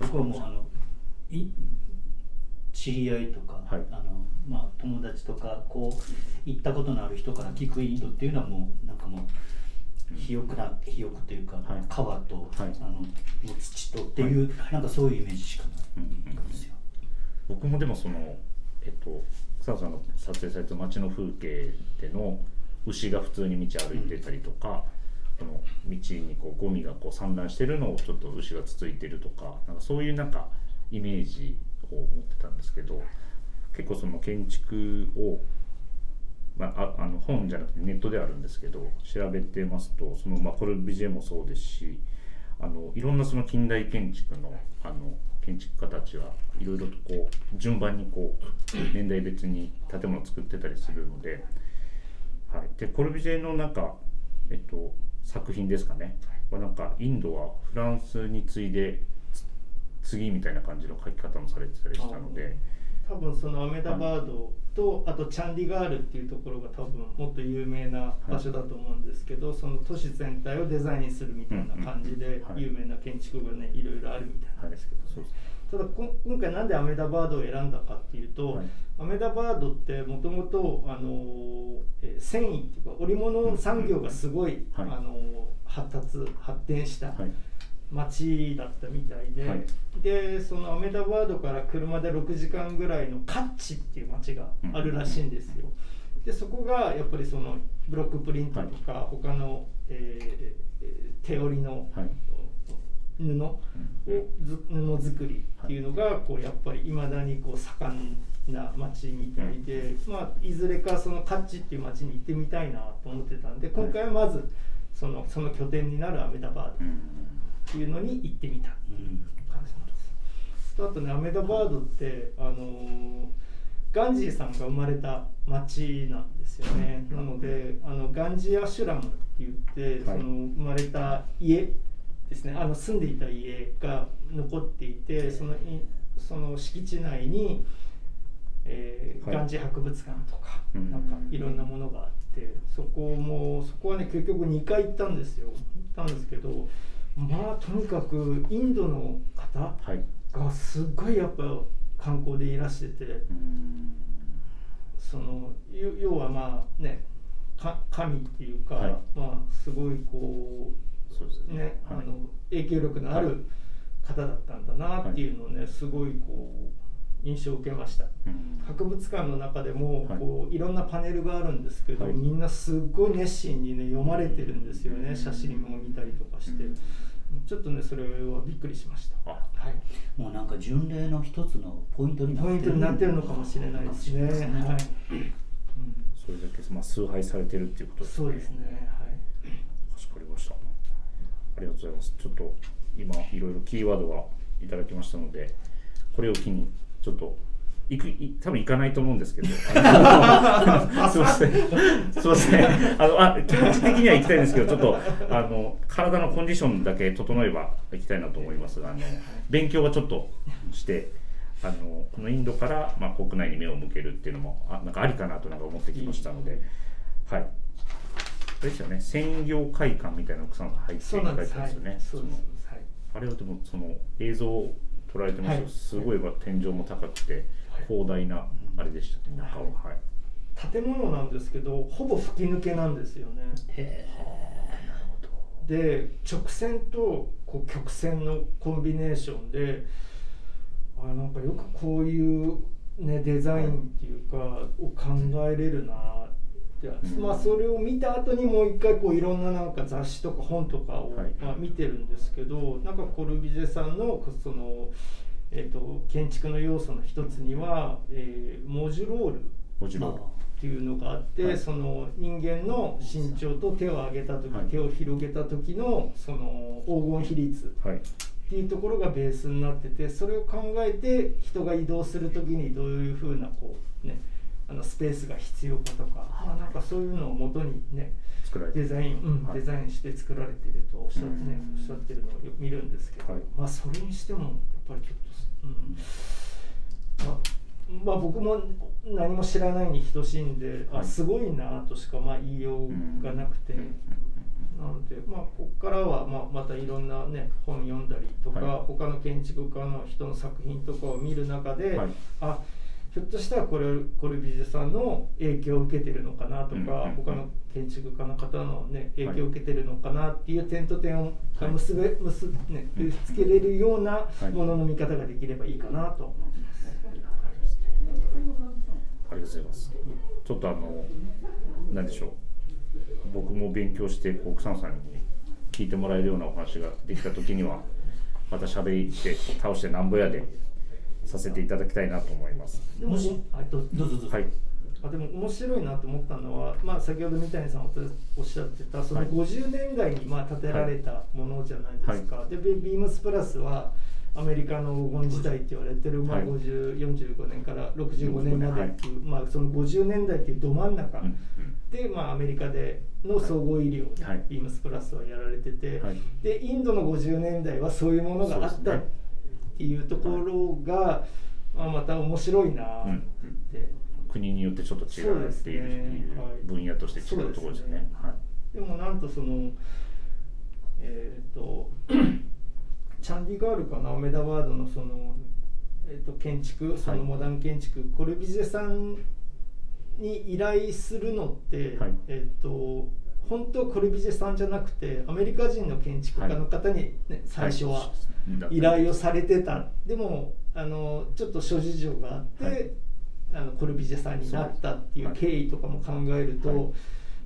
僕はもう知り合いとか、はい、まあ、友達とかこう行ったことのある人から聞くインドっていうのはもうなんかもう肥沃というか、はい、川と、はい、土とっていう、はい、なんかそういうイメージしかないんですよ。うんうん、僕もでもその草野さんの撮影された街の風景での牛が普通に道歩いてたりとか、うん、この道にこうゴミがこう散乱してるのをちょっと牛がつついてるとか、なんかそういうなんかイメージを持ってたんですけど、結構その建築をまあ、本じゃなくてネットであるんですけど調べてますと、そのまあコルビジェもそうですし、いろんなその近代建築の、建築家たちはいろいろとこう順番にこう年代別に建物を作ってたりするので、はい、でコルビジェの中、作品ですかね、なんかインドはフランスに次いで次みたいな感じの書き方もされてたりしたので、多分そのアメダバードとあとチャンディガールっていうところが多分もっと有名な場所だと思うんですけど、はい、その都市全体をデザインするみたいな感じで有名な建築がね、いろいろあるみたいなんですけど、はい、ただ今回なんでアメダバードを選んだかっていうと、はい、アメダバードってもともと繊維っていうか織物産業がすごい、はい、発展した、はい、街だったみたいで、はい、でそのアメダバードから車で6時間ぐらいのカッチっていう街があるらしいんですよ。でそこがやっぱりそのブロックプリントとか、はい、他の、手織りの、はい、布作りっていうのがこうやっぱりいまだにこう盛んな街みたいで、まあ、いずれかそのカッチっていう街に行ってみたいなと思ってたんで、今回はまずその拠点になるアメダバード、っていうのに行ってみたっていう感じなんです。あとね、アメダバードってガンジーさんが生まれた町なんですよね。なのでガンジーアシュラムって言って、はい、その生まれた家ですね、住んでいた家が残っていて、その敷地内に、はい、ガンジー博物館とか、なんかいろんなものがあって、そこはね結局2回行ったんですけど。まあとにかくインドの方がすっごいやっぱ観光でいらしてて、はい、その要はまあね神っていうか、はい、まあすごいこう、そうですね、ね、はい、影響力のある方だったんだなっていうのをね、はい、すごいこう印象を受けました。博物館の中でもこう、はい、いろんなパネルがあるんですけど、はい、みんなすっごい熱心にね読まれてるんですよね。写真も見たりとかして。ちょっとねそれはびっくりしました。はい、もうなんか巡礼の一つのポイントになってるのかもしれないですね。はい、うん、それだけ、まあ、崇拝されてるっていうことですね。そうですね。はい。かしこりました。ありがとうございます。ちょっと今いろいろキーワードがいただきましたので、これを機にちょっと多分行かないと思うんですけど、すいません気持ち的には行きたいんですけど、ちょっと体のコンディションだけ整えば行きたいなと思います。勉強はちょっとしてこのインドから、まあ、国内に目を向けるっていうのもなんかありかなとなんか思ってきましたので、はい、あれですよね、専業会館みたいな奥さんが入っていただいたんですよね。そうです、はい、あれはでもその映像を撮られてますよ、はい、すごい天井も高くて広大なあれでしたね、中は、はい、建物なんですけどほぼ吹き抜けなんですよね。へえ、なるほど。で直線とこう曲線のコンビネーションでなんかよくこういうね、デザインっていうかを考えれるなって、うん、まあそれを見た後にもう一回こういろんななんか雑誌とか本とかを見てるんですけど、なんかコルビュジェさんのその建築の要素の一つには、モジュロールっていうのがあって、はい、その人間の身長と手を上げた時、はい、手を広げた時のその黄金比率っていうところがベースになってて、それを考えて人が移動する時にどういうふうなこうねスペースが必要かとか、はい、なんかそういうのを元にねデザインして作られているとおっしゃってね、おっしゃってるのをよく見るんですけど、はい、まあそれにしてもやっぱりちょっと、まあ僕も何も知らないに等しいんで、あすごいなとしかまあ言いようがなくて、なのでまあここからはまたいろんなね本読んだりとか、はい、他の建築家の人の作品とかを見る中で、はい、あひょっとしたらこれコルビュジェさんの影響を受けてるのかなとか、うんうんうん、他の建築家の方の、ね、影響を受けてるのかなっていう点と点を結び、はいね、つけれるようなものの見方ができればいいかなと思います、はい、ありがとうございます。ちょっと何でしょう、僕も勉強して奥さんさんに聞いてもらえるようなお話ができた時にはまた喋りして倒してなんぼやでさせていただきたいなと思います。でもどうぞ、はい、でも面白いなと思ったのは、まあ、先ほど三谷さんおっしゃってたその50年代にまあ建てられたものじゃないですか、はい、でビームスプラスはアメリカの黄金時代って言われてる、まあ50、45年から65年までっていう、まあ、その50年代っていうど真ん中で、まあ、アメリカでの総合医療で、はい、ビームスプラスはやられてて、はい、でインドの50年代はそういうものがあったっていうところが、まあ、また面白いなって、国によってちょっと違うっていう、分野として違うところですよね。でもなんとそのチャンディガールかな、アメダバードのその建築、そのモダン建築、はい、コルビュジェさんに依頼するのって、はい、本当はコルビュジェさんじゃなくてアメリカ人の建築家の方に、ねはい、最初は依頼をされてた、はい、でもちょっと諸事情があって、はい、コルビュジェさんになったっていう経緯とかも考えると、はいはい、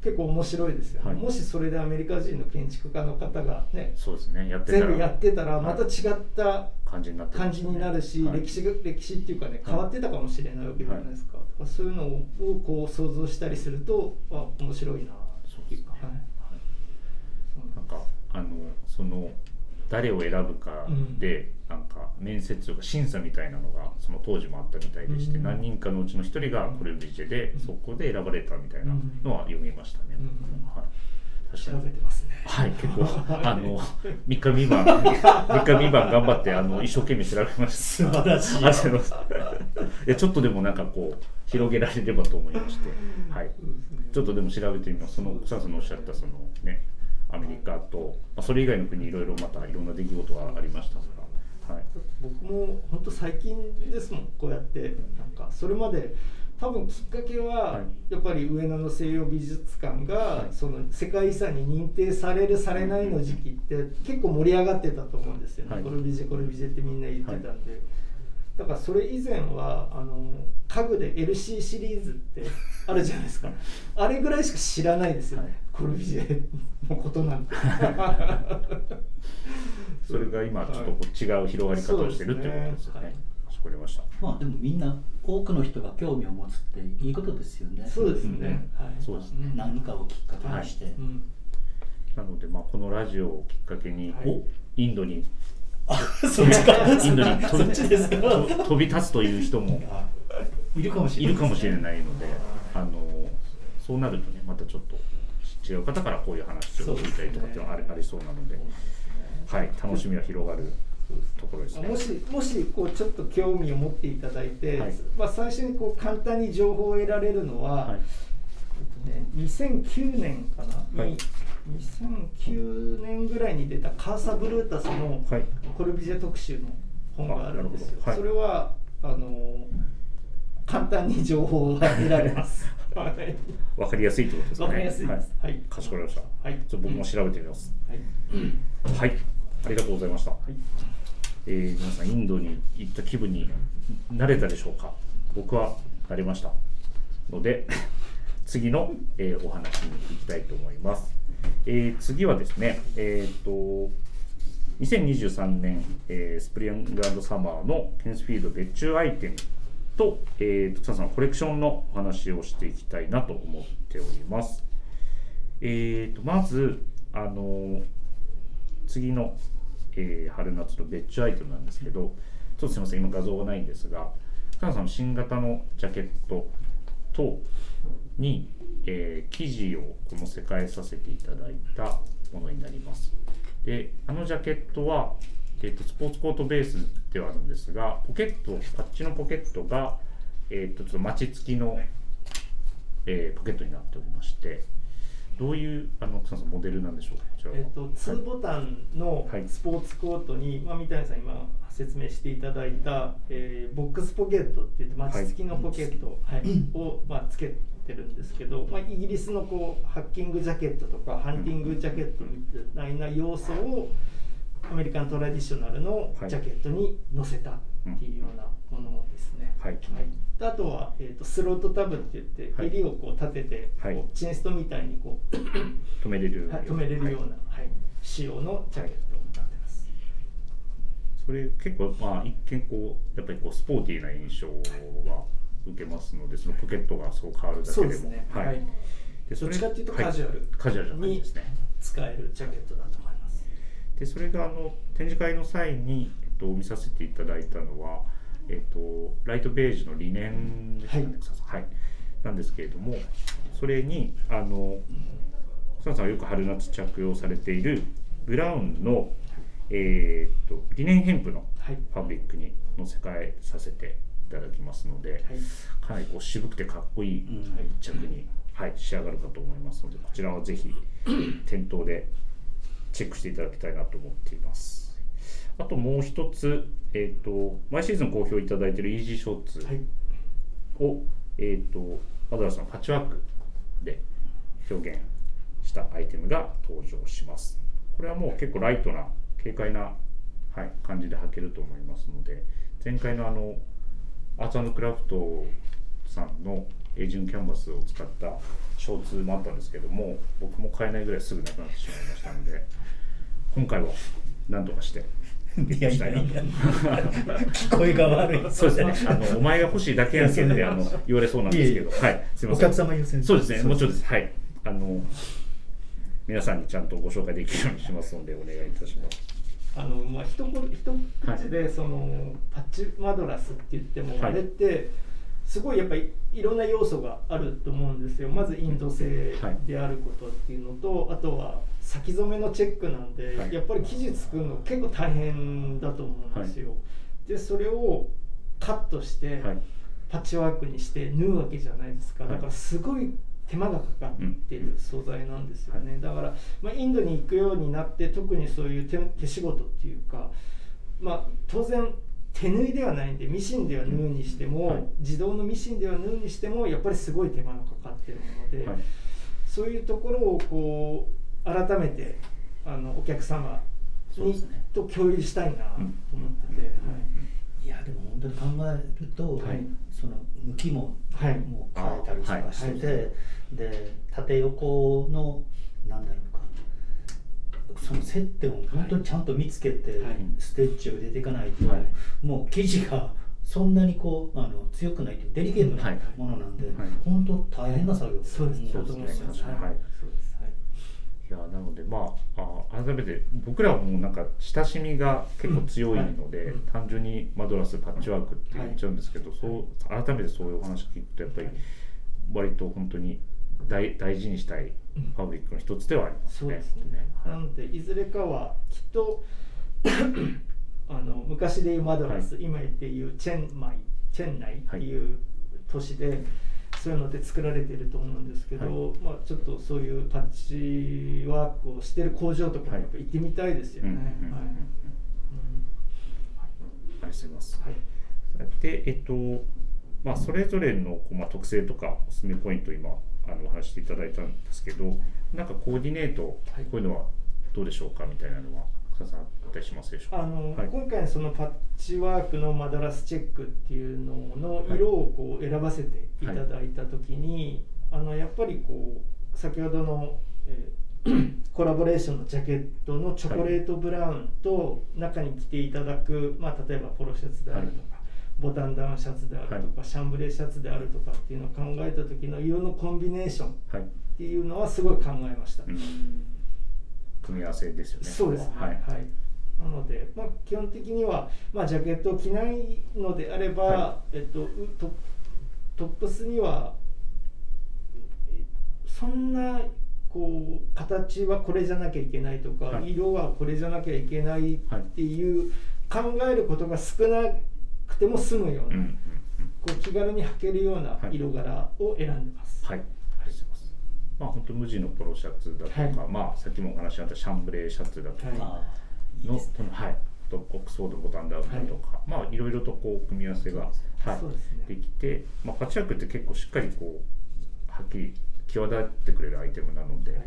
結構面白いですよね、はい、もしそれでアメリカ人の建築家の方がね、そうですね、やってたら全部やってたらまた違った感じになってる、感じになるし、はい、歴史っていうかね変わってたかもしれないわけじゃないですか、はい、そういうのをこう想像したりすると面白いなっていうか、はいはい、なんかその誰を選ぶかで、うん、なんか面接とか審査みたいなのがその当時もあったみたいでして、うん、何人かのうちの一人がコルビュジェで、うん、そこで選ばれたみたいなのは読みましたね、うんはい、確かに調べてますね、はい、結構3日3晩頑張って一生懸命調べました。素晴らしいいやちょっとでもなんかこう広げられればと思いまして、はい、ちょっとでも調べてみます。その草さんのおっしゃったそのねアメリカと、まあ、それ以外の国いろいろまたいろんな出来事がありましたから、はい、僕も本当最近ですもん、こうやってなんかそれまで多分きっかけはやっぱり上野の西洋美術館がその世界遺産に認定されるされないの時期って結構盛り上がってたと思うんですよね、はい、コルビュジェってみんな言ってたんで、はい、だからそれ以前は家具で LC シリーズってあるじゃないですかあれぐらいしか知らないですよね、はい、コルビュジェのことなんてそれが今ちょっとこう違う広がり方をしてるってことですよね。わかりました。まあでもみんな多くの人が興味を持つっていいことですよね。そうですね、はい、そうですね、何かをきっかけにして、はいうん、なのでまあこのラジオをきっかけに、はい、インドにそっちかインドに飛び立つという人もいるかもしれないので、そうなるとねまたちょっと違う方からこういう話を聞いたりとかってありそうなので、はい、楽しみは広がるところですね。もしこうちょっと興味を持っていただいて、はいまあ、最初にこう簡単に情報を得られるのは、はい2009年かな、はい、2009年ぐらいに出たカーサ・ブルータスのコルビュジェ特集の本があるんですよ、はい、それは簡単に情報が得られますわかりやすいってことですね。わかりやすいです、はいはい、かしこまりました、はい、ちょっと僕も調べてみます、うんはい、はい、ありがとうございました、はい皆さんインドに行った気分になれたでしょうか。僕はなりましたので次の、お話に行きたいと思います。次はですね、2023年、スプリング&サマーのケンスフィールド別注アイテムと、草野さんのコレクションのお話をしていきたいなと思っております。まず、次の、春夏の別注アイテムなんですけど、ちょっとすみません、今画像がないんですが、草野さんの新型のジャケットとに、生地をこの世界させていただいたものになります。で、あのジャケットは、スポーツコートベースではあるんですが、ポケット、パッチのポケットが、ちょっとマチ付きの、ポケットになっておりまして、どういう草野さんモデルなんでしょうか。2ボタンのスポーツコートに、はい、まあ、三谷さん今説明していただいた、ボックスポケットっていってマチ付きのポケット、はいはい、を、まあ、つけてるんですけど、まあ、イギリスのこうハッキングジャケットとかハンティングジャケットみたいな要素をアメリカントラディショナルのジャケットに載せたっていうようなものですね。はいはいはい。あとは、スロットタブっていって、はい、襟をこう立てて、はい、チェーンストみたいにこう止めれるような、はいはい、仕様のジャケットになってます。それ結構、まあ、一見こうやっぱりこうスポーティーな印象は受けますので、そのポケットがそう変わるだけでも、そうですね、はいはい、でそれどっちかっていうとカジュアル、はい、カジュアルじゃないですね、使えるジャケットだと思います。でそれが展示会の際に、見させていただいたのは、ライトベージュのリネンですかね、はいはい、なんですけれども、それに草野さんがよく春夏着用されているブラウンの、リネンヘンプのファブリックに乗せ替えさせていただきますので、はい、かなりこう渋くてかっこいい一着に、はい、仕上がるかと思いますので、こちらはぜひ店頭でチェックしていただきたいなと思っています。あともう一つ、毎シーズン好評いただいているイージーショーツを、はい、アドラスのパッチワークで表現したアイテムが登場します。これはもう結構ライトな軽快な、はい、感じで履けると思いますので、前回のアーツ&クラフトさんのエイジングキャンバスを使ったショーツもあったんですけども、僕も買えないぐらいすぐなくなってしまいましたので、今回は何とかしていや聞こえが悪い。そうですね。お前が欲しいだけやんけって言われそうなんですけど、はい、すみません。お客様優先。そうですね。もちろんです。はい。皆さんにちゃんとご紹介できるようにしますので、お願いいたします。まあ一口で、はい、そのパッチマドラスって言っても、はい、あれってすごいやっぱりいろんな要素があると思うんですよ。まずインド製であることっていうのと、はい、あとは先染めのチェックなんで、はい、やっぱり生地作るの結構大変だと思うんですよ、はい、でそれをカットしてパッチワークにして縫うわけじゃないですか、はい、だからすごい手間がかかっている素材なんですよね、はい、だから、まあ、インドに行くようになって、特にそういう 手仕事っていうか、まあ当然手縫いではないんで、ミシンでは縫うにしても、はい、自動のミシンでは縫うにしてもやっぱりすごい手間がかかっているので、はい、そういうところをこう改めてお客様に、ね、と共有したいなと思ってて、はい。いやでも本当に考えると、はい、その向きも、はい、もう変えたりとかしてて、はいはい、で縦横のなんだろうか、その接点を本当にちゃんと見つけてステッチを入れていかないと、はい、もう生地がそんなにこう強くないというデリケートなものなんで、はいはい、本当大変な作業だと思うんですよね。いやなので、まあ改めて僕らはもうなんか親しみが結構強いので、うんはい、単純にマドラスパッチワークって言っちゃうんですけど、はい、そう改めてそういうお話聞くとやっぱり割と本当に大事にしたいファブリックの一つではありますね。そうですね、はい、なのでいずれかはきっと昔でいうマドラス、はい、今でいうチェンナイっていう都市で、はい、そういうので作られていると思うんですけど、はいまあ、ちょっとそういうパッチワークをしている工場とかに行ってみたいですよね。ありがとうございます、はい、でまあ、それぞれの、まあ、特性とかおすすめポイントを今お話していただいたんですけど、なんかコーディネート、はい、こういうのはどうでしょうかみたいなのはさんあったりしますでしょうか。はい、今回そのパッチワークのマダラスチェックっていうのの色をこう選ばせていただいたときに、はい、やっぱりこう先ほどの、コラボレーションのジャケットのチョコレートブラウンと中に着ていただく、まあ、例えばポロシャツであるとか、はい、ボタンダウンシャツであるとか、はい、シャンブレーシャツであるとかっていうのを考えた時の色のコンビネーションっていうのはすごい考えました。はい、組み合わせですよね。そうですね。はいはい、なので、まあ、基本的には、まあ、ジャケットを着ないのであれば、はい、トップスにはそんなこう形はこれじゃなきゃいけないとか、はい、色はこれじゃなきゃいけないっていう、はい、考えることが少なくても済むような、うんうんうん、こう気軽に履けるような色柄を選んでます。はい、ありがとうございます。まあ本当無地のポロシャツだとか、はい、まあさっきもお話あったシャンブレーシャツだとかの、はい、いいですね、はい、とオックスフォードボタンダウンだとか、はい、まあいろいろとこう組み合わせが、はい、そうですね、できて、まあパッチワークって結構しっかりこうはっきり際立ってくれるアイテムなので、はい、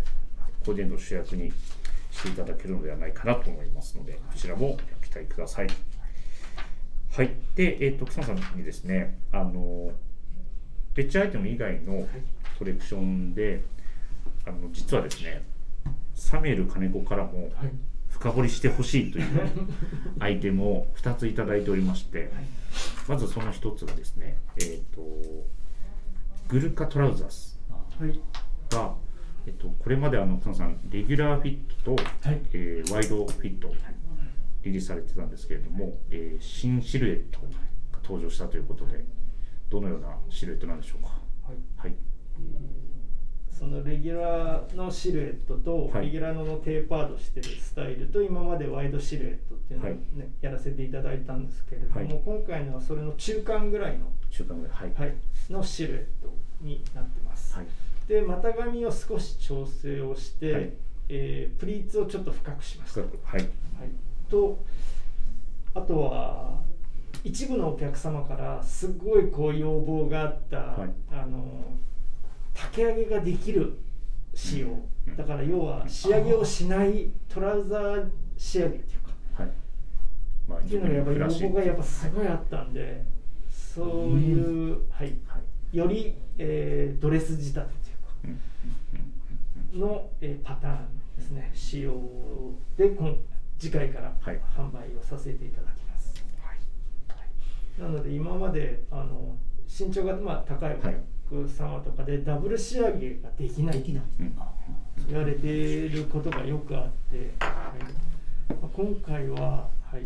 コーディネート主役にしていただけるのではないかなと思いますので、こちらもご期待ください。はい、で、草野さんにですね、ベッチアイテム以外のコレクションで、実はですね、サミュエル金子からも深掘りしてほしいというアイテムを2ついただいておりまして、はい、まずその1つがですね、グルカトラウザス、はい、が、これまで草野さんレギュラーフィットと、はい、ワイドフィットをリリースされてたんですけれども、新シルエットが登場したということで、どのようなシルエットなんでしょうか。はい、はい、そのレギュラーのシルエットと、はい、レギュラーのテーパードしてるスタイルと今までワイドシルエットっていうのを、ね、はい、やらせていただいたんですけれども、はい、今回のはそれの中間ぐらいの、はいはい、のシルエットになってます。はい、で股上を少し調整をして、はい、プリーツをちょっと深くしました。はいはい、とあとは一部のお客様からすごいこう要望があった、はい、竹上げができる仕様、うん、だから要は仕上げをしないトラウザー仕上げっていうか、はい、まあ、っていうのがやっぱ要望がやっぱすごいあったんで、はい、そういう、うん、はいはい、より、ドレス仕立てっていうか、うん、の、パターンですね、仕様で次回から販売をさせていただきます。はいはい、なので今まで身長がまあ高いお客様とかでダブル仕上げができないと言われていることがよくあって、はい、今回は、はい、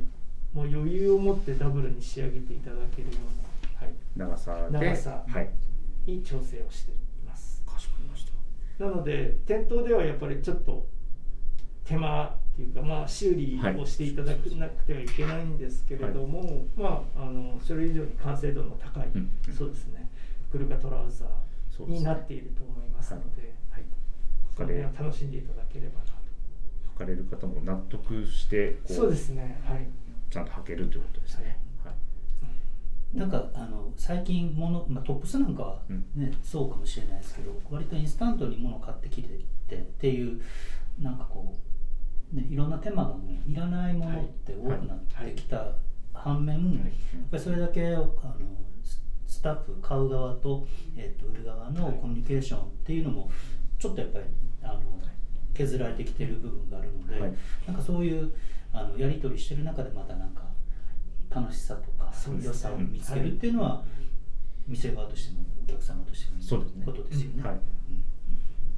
もう余裕を持ってダブルに仕上げていただけるような、はい、長さに調整をしています。かしこまりました。なので店頭ではやっぱりちょっと手間っていうか、まあ、修理をしていただかなくてはいけないんですけれども、はい、まあ、それ以上に完成度の高い、うんうん、そうですね、グルカトラウザーになっていると思いますので、はいはい、それを楽しんでいただければなと。履かれる方も納得してこう、そうですね、はい、ちゃんと履けるということですね。はいはい、なんか最近物、まあ、トップスなんかは、ね、うん、そうかもしれないですけど、割とインスタントに物を買ってきてっていう、なんかこうね、いろんな手間がもういらないものって多くなってきた反面、はいはいはい、やっぱりそれだけスタッフ買う側と、売る側のコミュニケーションっていうのもちょっとやっぱり削られてきてる部分があるので、はい、なんかそういうやり取りしてる中でまたなんか楽しさとか良さを見つけるっていうのは、はい、店側としてもお客様としてもことですよね。はい、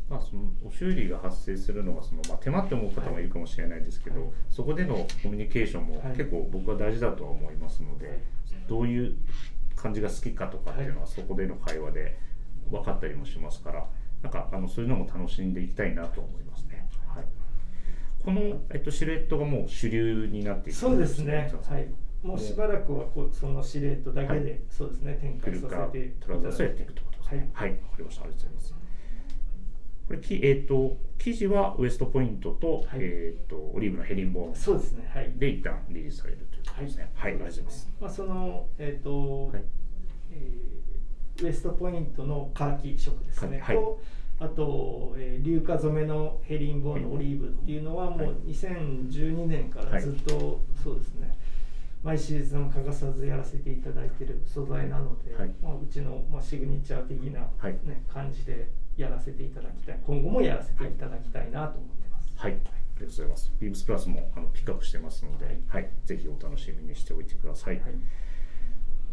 まあ、そのお修理が発生するのがまあ、手間って思う方もいるかもしれないですけど、はい、そこでのコミュニケーションも結構僕は大事だとは思いますので、はい、どういう感じが好きかとかっていうのはそこでの会話で分かったりもしますから、なんかそういうのも楽しんでいきたいなと思いますね。はい、この、シルエットがもう主流になっていくんですね。そうですね、はい、もうしばらくはそのシルエットだけで、はい、そうですね、展開させていただいて、トラウザーをやっていくということですね。はい、わかりました。ありがとうございます。これ生地はウエストポイントと、はい、オリーブのヘリンボーン、そうですね、はい、で一旦リリースされるということですね。はい、ありがとうございます。まあそのウエストポイントのカーキ色ですね、はい、と、あと、硫化染めのヘリンボーンのオリーブっていうのはもう2012年からずっとそうですね、毎シーズン欠かさずやらせていただいている素材なので、うちの、シグニチャー的な、感じでやらせていただきたい、今後もやらせていただきたいなと思ってます。はい、ありがとうございます。ビームスプラスもピックアップしてますので、ぜひお楽しみにしておいてください。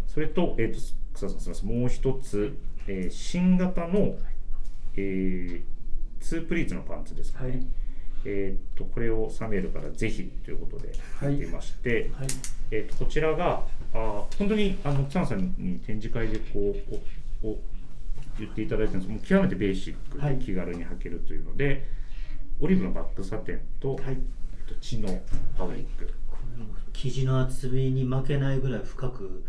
それと、草さんすみません、もう一つ、新型のツープリーツのパンツですかね、これをサミュエルからぜひということで入っていまして、こちらが本当に北野さんに展示会でこうお言っていただいてるんですけど、もう極めてベーシックで気軽に履けるというので、オリーブのバックサテンと、血のパブリック、生地の厚みに負けないぐらい深く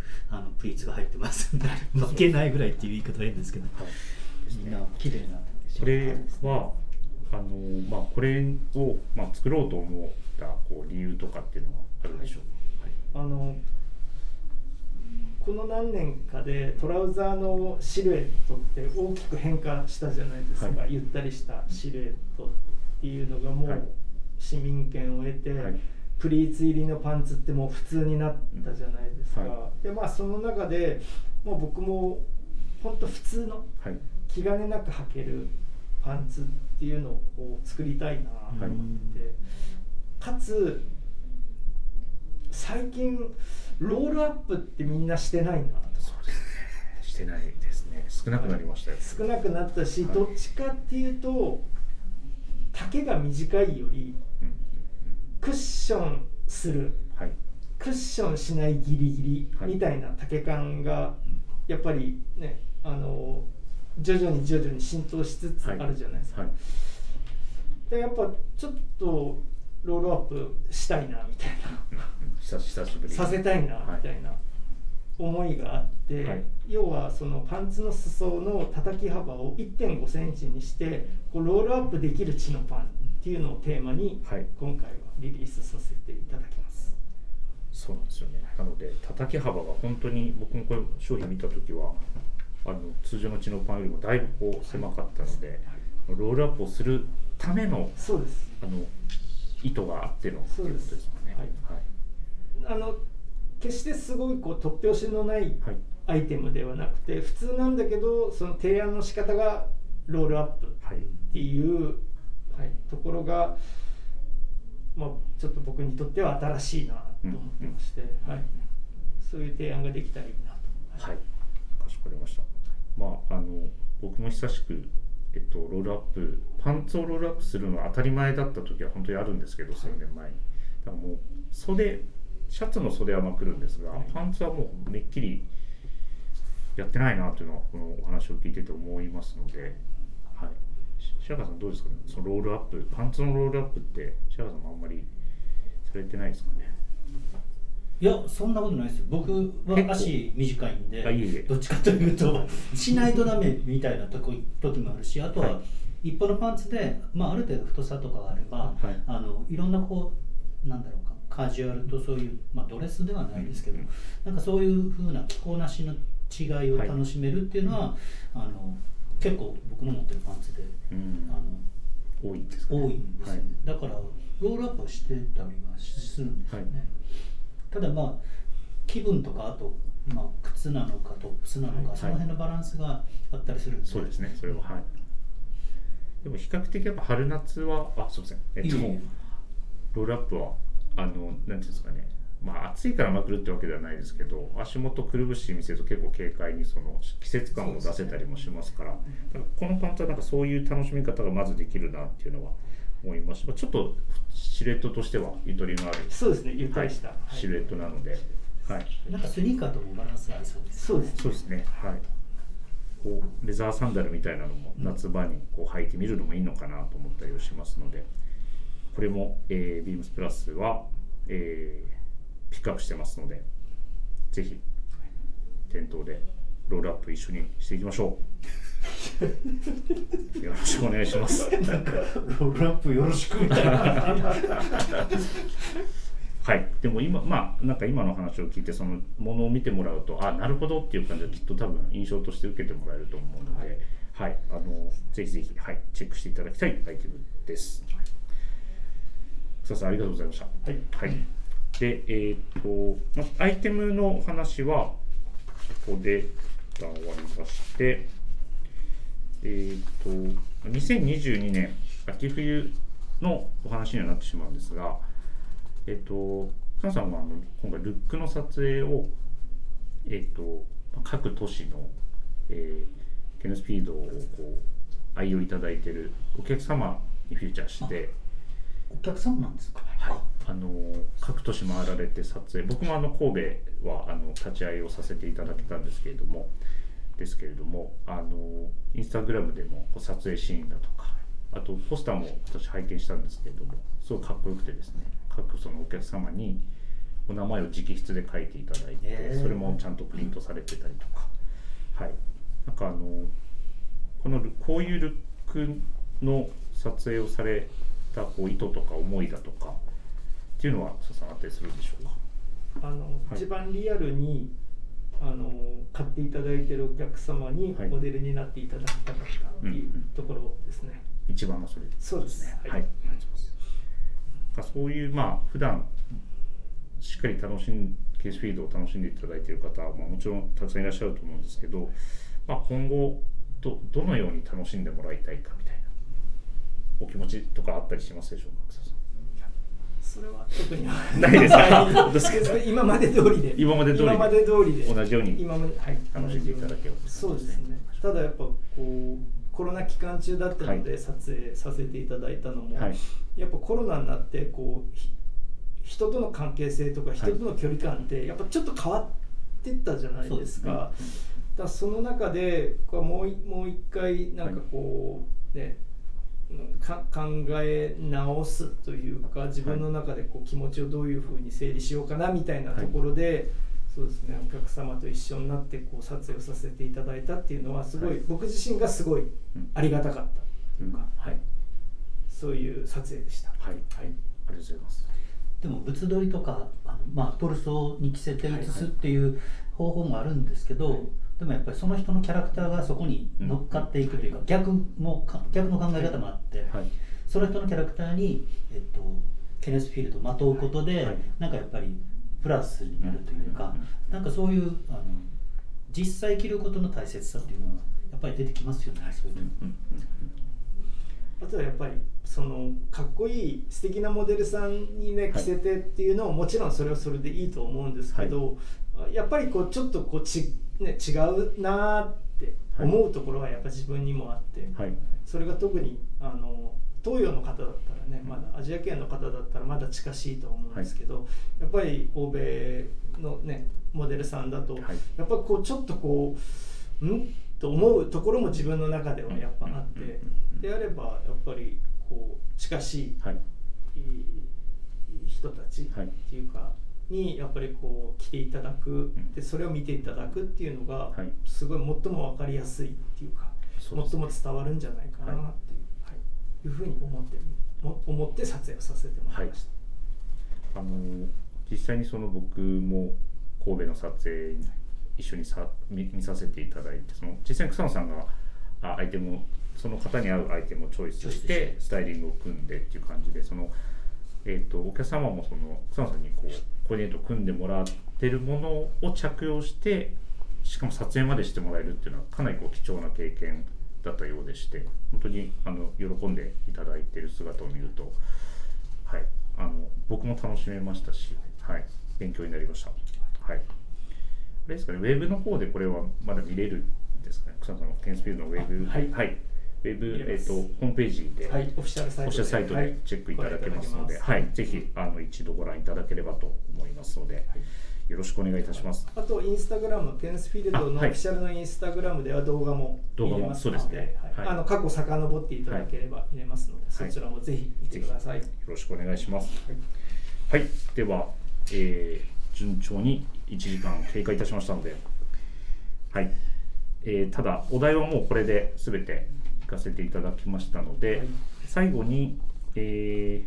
プリーツが入ってます負けないぐらいっていう言い方変ですけど、みんな綺麗なこれはこれを、作ろうと思ったこう理由とかっていうのはあるでしょうか。この何年かでトラウザーのシルエットって大きく変化したじゃないですか、ゆったりしたシルエットっていうのがもう市民権を得て、プリーツ入りのパンツってもう普通になったじゃないですか、でその中でもう僕も本当普通の気兼ねなく履けるパンツっていうのをこう作りたいなと思ってて、かつ最近ロールアップってみんなしてないなと。そうですね、してないですね、少なくなりましたよ。少なくなったし、どっちかっていうと丈が短いよりクッションする、クッションしないギリギリみたいな丈感がやっぱりね、徐々に浸透しつつあるじゃないですか、でやっぱちょっとロールアップしたいなみたいな久しぶりさせたいなみたいな思いがあって、要はそのパンツの裾の叩き幅を 1.5 センチにしてこうロールアップできる血のパンっていうのをテーマに今回はリリースさせていただきます。そうなんですよね。なので叩き幅が本当に、僕もこれ商品見たときは通常の血のパンよりもだいぶこう狭かったので、ロールアップをするための、意図があってのということですもんね。決してすごいこう突拍子のないアイテムではなくて、普通なんだけどその提案の仕方がロールアップっていう、ところが、ちょっと僕にとっては新しいなと思ってまして、そういう提案ができたらいいなと。かしこまりました。僕も久しく、ロールアップ、パンツをロールアップするのは当たり前だった時は本当にあるんですけど、数年前にだからもうシャツの袖はまくるんですが、パンツはもうめっきりやってないなというのはこのお話を聞いてて思いますので、白川さんどうですかね、そのロールアップ、パンツのロールアップって白川さんもあんまりされてないですかね。いや、そんなことないですよ。僕は足短いんで、どっちかというとしないとダメみたいな時もあるし、あとは一般のパンツで、ある程度太さとかがあれば、いろんななんだろうか、カジュアルとそういう、ドレスではないですけど、なんかそういうふうな着こなしの違いを楽しめるっていうのは、結構僕の持ってるパンツで、多いんですかね。多いんですよね。だからロールアップをしてたりはするんですよね。ただ気分とか、あと靴なのかトップスなのか、その辺のバランスがあったりするんですよね。そうですね、それはでも比較的やっぱ春夏はすいません、ロールアップはなんていうんですかね、暑いからまくるってわけではないですけど、足元くるぶし見せると結構軽快にその季節感を出せたりもしますから、だからこのパンツはなんかそういう楽しみ方がまずできるなっていうのは思いました。ちょっとシルエットとしてはゆとりのある、そうですね、ゆったりした、シルエットなので、なんかスニーカーともバランスがありそうです。そうですね。こうレザーサンダルみたいなのも夏場にこう履いてみるのもいいのかなと思ったりはしますので、これも、ビームスプラスは、ピックアップしてますので、ぜひ店頭でロールアップ一緒にしていきましょう。よろしくお願いします。なんかロールアップよろしくみたいな。でも今なんか今の話を聞いて、そのものを見てもらうと、なるほどっていう感じはきっと多分印象として受けてもらえると思うので、はい、ぜひぜひ、はい、チェックしていただきたいアイテムです。草さんありがとうございました。はい。はい、で、アイテムの話はここで終わりまして、2022年秋冬のお話にはなってしまうんですが、草さんは今回ルックの撮影を各都市のKenスピードをこう愛用いただいているお客様にフィーチャーして、お客様なんですか。はい。各都市回られて撮影、僕も神戸は立ち会いをさせていただけたんですけれども、インスタグラムでもこう撮影シーンだとか、あとポスターも私拝見したんですけれども、すごいかっこよくてですね、各そのお客様にお名前を直筆で書いていただいて、それもちゃんとプリントされてたりとか、はい。なんかこういうルックの撮影をされたこう意図とか思いだとかっていうのは草さんあったりするんでしょうか。はい、一番リアルに買っていただいているお客様にモデルになっていただきたかったっていうところですね。はい、うんうん、一番はそれですね。そうですね。はい。はい、そういうまあ普段しっかりケースフィードを楽しんでいただいている方は、まあ、もちろんたくさんいらっしゃると思うんですけど、まあ、今後どのように楽しんでもらいたいかみたいなお気持ちとかあったりしますでしょうか。草さんそれは特にないですか。今まで通りで同じように今まで、はい、楽しんでいただければ。そうですね。ただやっぱこうコロナ期間中だったので撮影させていただいたのも、はい、やっぱコロナになってこう人との関係性とか人との距離感ってやっぱちょっと変わってったじゃないですか。はい、そうですね。だからその中でもう一回なんかこう、ね、考え直すというか自分の中でこう気持ちをどういうふうに整理しようかなみたいなところで、はい、そうですね、お客様と一緒になってこう撮影をさせていただいたっていうのはすごい、はい、僕自身がすごいありがたかったというか、はい、そういう撮影でした。はい、はい、ありがとうございます。でも物撮りとか、まあ、トルソーに着せて写すっていう方法もあるんですけど、はいはい、でもやっぱりその人のキャラクターがそこに乗っかっていくというか、うん、逆の考え方もあって、はいはい、その人のキャラクターに、ケネスフィールドをまとうことで、はい、なんかやっぱりプラスになるというか、はい、なんかそういう実際着ることの大切さっていうのはやっぱり出てきますよね。はい、そういうの、うんあとはやっぱりそのかっこいい素敵なモデルさんにね着せてっていうのももちろんそれはそれでいいと思うんですけど、はい、やっぱりこうちょっとこうね、違うなって思うところはやっぱ自分にもあって、はい、それが特に東洋の方だったらね、まだアジア圏の方だったらまだ近しいと思うんですけど、はい、やっぱり欧米のねモデルさんだと、はい、やっぱこうちょっとこうんと思うところも自分の中ではやっぱあって、であればやっぱりこう近しい、はい、人たちっていうかにやっぱりこう来ていただく、でそれを見ていただくっていうのがすごい最も分かりやすいっていうか、はい、最も伝わるんじゃないかなっていう、はいはい、いうふうに思って撮影をさせてもらいました。はい、実際にその僕も神戸の撮影一緒に見させていただいて、その実際に草野さんがアイテムをその方に合うアイテムをチョイスしてスタイリングを組んでっていう感じで、その、お客様もその草野さんにこうコーディネートを組んでもらってるものを着用して、しかも撮影までしてもらえるっていうのはかなりこう貴重な経験だったようでして、本当に喜んでいただいている姿を見ると、はい、僕も楽しめましたし、はい、勉強になりました。はいですかね、ウェブの方でこれはまだ見れるんですかね。草野さんのケンスフィールドのウェブ、はいはい、ウェブ、ホームページで、はい、オフィシャルサイトでチェックいただけますので、はいはい、ぜひ一度ご覧いただければと思いますので、はい、よろしくお願いいたします。あとインスタグラムのケンスフィールドのオフィシャルのインスタグラムでは動画もそうですね、はい、過去遡っていただければ見れますので、はい、そちらもぜひ見てください。よろしくお願いします。はい、はい、では、順調に1時間経過いたしましたので、はい、ただお題はもうこれで全ていかせていただきましたので、はい、最後に、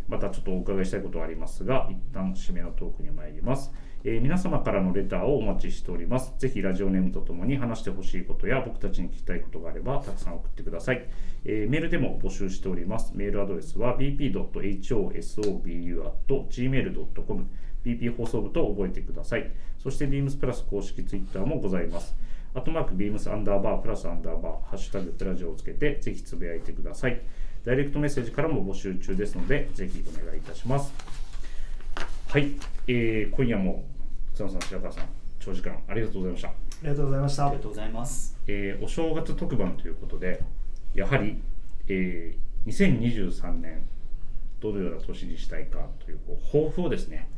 またちょっとお伺いしたいことがありますが、一旦締めのトークに参ります。皆様からのレターをお待ちしております。ぜひラジオネームとともに話してほしいことや僕たちに聞きたいことがあればたくさん送ってください。メールでも募集しております。メールアドレスは bp.hosobu@gmail.com、bp 放送部と覚えてください。そして beams プラス公式ツイッターもございます。アットマーク beams アンダーバープラスアンダーバーハッシュタグプラジオをつけてぜひつぶやいてください。ダイレクトメッセージからも募集中ですのでぜひお願いいたします。はい、今夜も草野さん白川さん長時間ありがとうございました。ありがとうございました。ありがとうございます。お正月特番ということでやはり、2023年どのような年にしたいかという抱負をですね、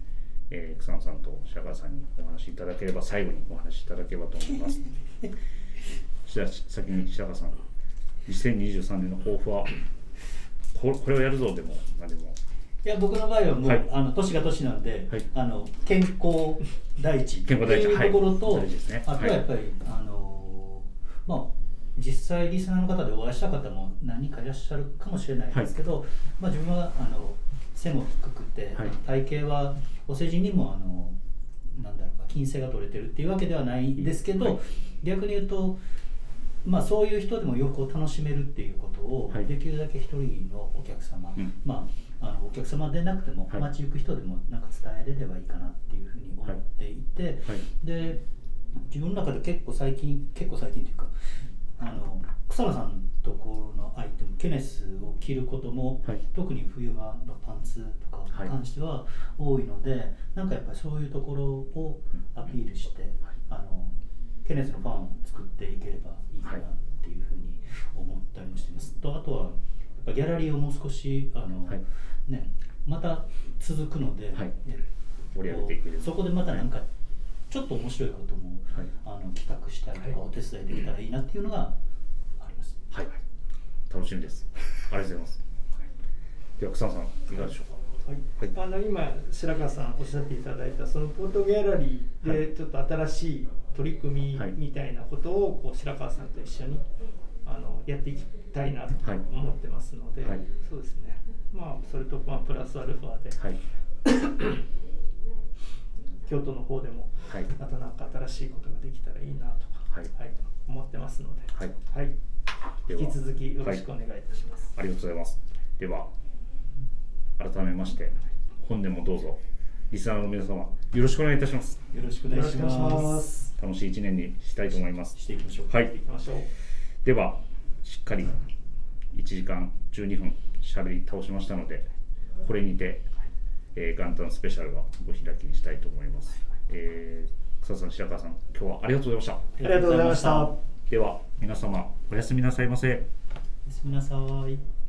草野さんと白川さんにお話しいただければ最後にお話しいただければと思います。先に白川さん2023年の抱負はこれをやるぞでも何でも。いや僕の場合はもう、はい、年が年なんで、はい、健康第一というところと、はいですね、あとはやっぱり、はい、実際リスナーの方でお会いした方も何かいらっしゃるかもしれないですけど、はい自分は背も低くて、はい、体型はお世辞にも筋性が取れてるっていうわけではないんですけど、はい、逆に言うと、そういう人でも洋服を楽しめるっていうことを、はい、できるだけ一人のお客様、うんお客様でなくても、はい、街行く人でもなんか伝えれればいいかなっていうふうに思っていて、はいはい、で自分の中で結構最近というか草野さんのところのアイテムケネスを着ることも、はい、特に冬場のパンツとかに関しては多いので、はい、なんかやっぱりそういうところをアピールして、はい、ケネスのファンを作っていければいいかなっていうふうに思ったりもしています、はい、とあとはやっぱギャラリーをもう少しはいね、また続くので、はい、盛り上げていけるそこでまたなんかちょっと面白いことも、はい、企画したりとかお手伝いできたらいいなっていうのがあります、はいはい、楽しみですありがとうございますでは草野さんいかがでしょうか、はいはい、今白川さんおっしゃっていただいたそのポートギャラリーでちょっと新しい取り組みみたいなことをこう白川さんと一緒にやっていきたいなと思ってますので、はいはい、そうですねそれとプラスアルファで、はい、京都の方でも、はい、また何か新しいことができたらいいなとか、はいはい、思ってますので、はいはい、では引き続きよろしくお願いいたします、はい、ありがとうございますでは改めまして本年もどうぞリスナーの皆様よろしくお願いいたしますよろしくお願いします楽しい1年にしたいと思いますしていきましょう、はい、ではしっかり1時間12分喋り倒しましたのでこれにて、元旦スペシャルはご開きにしたいと思います、草野さん白川さん今日はありがとうございましたありがとうございましたでは皆様おやすみなさいませおやすみなさい。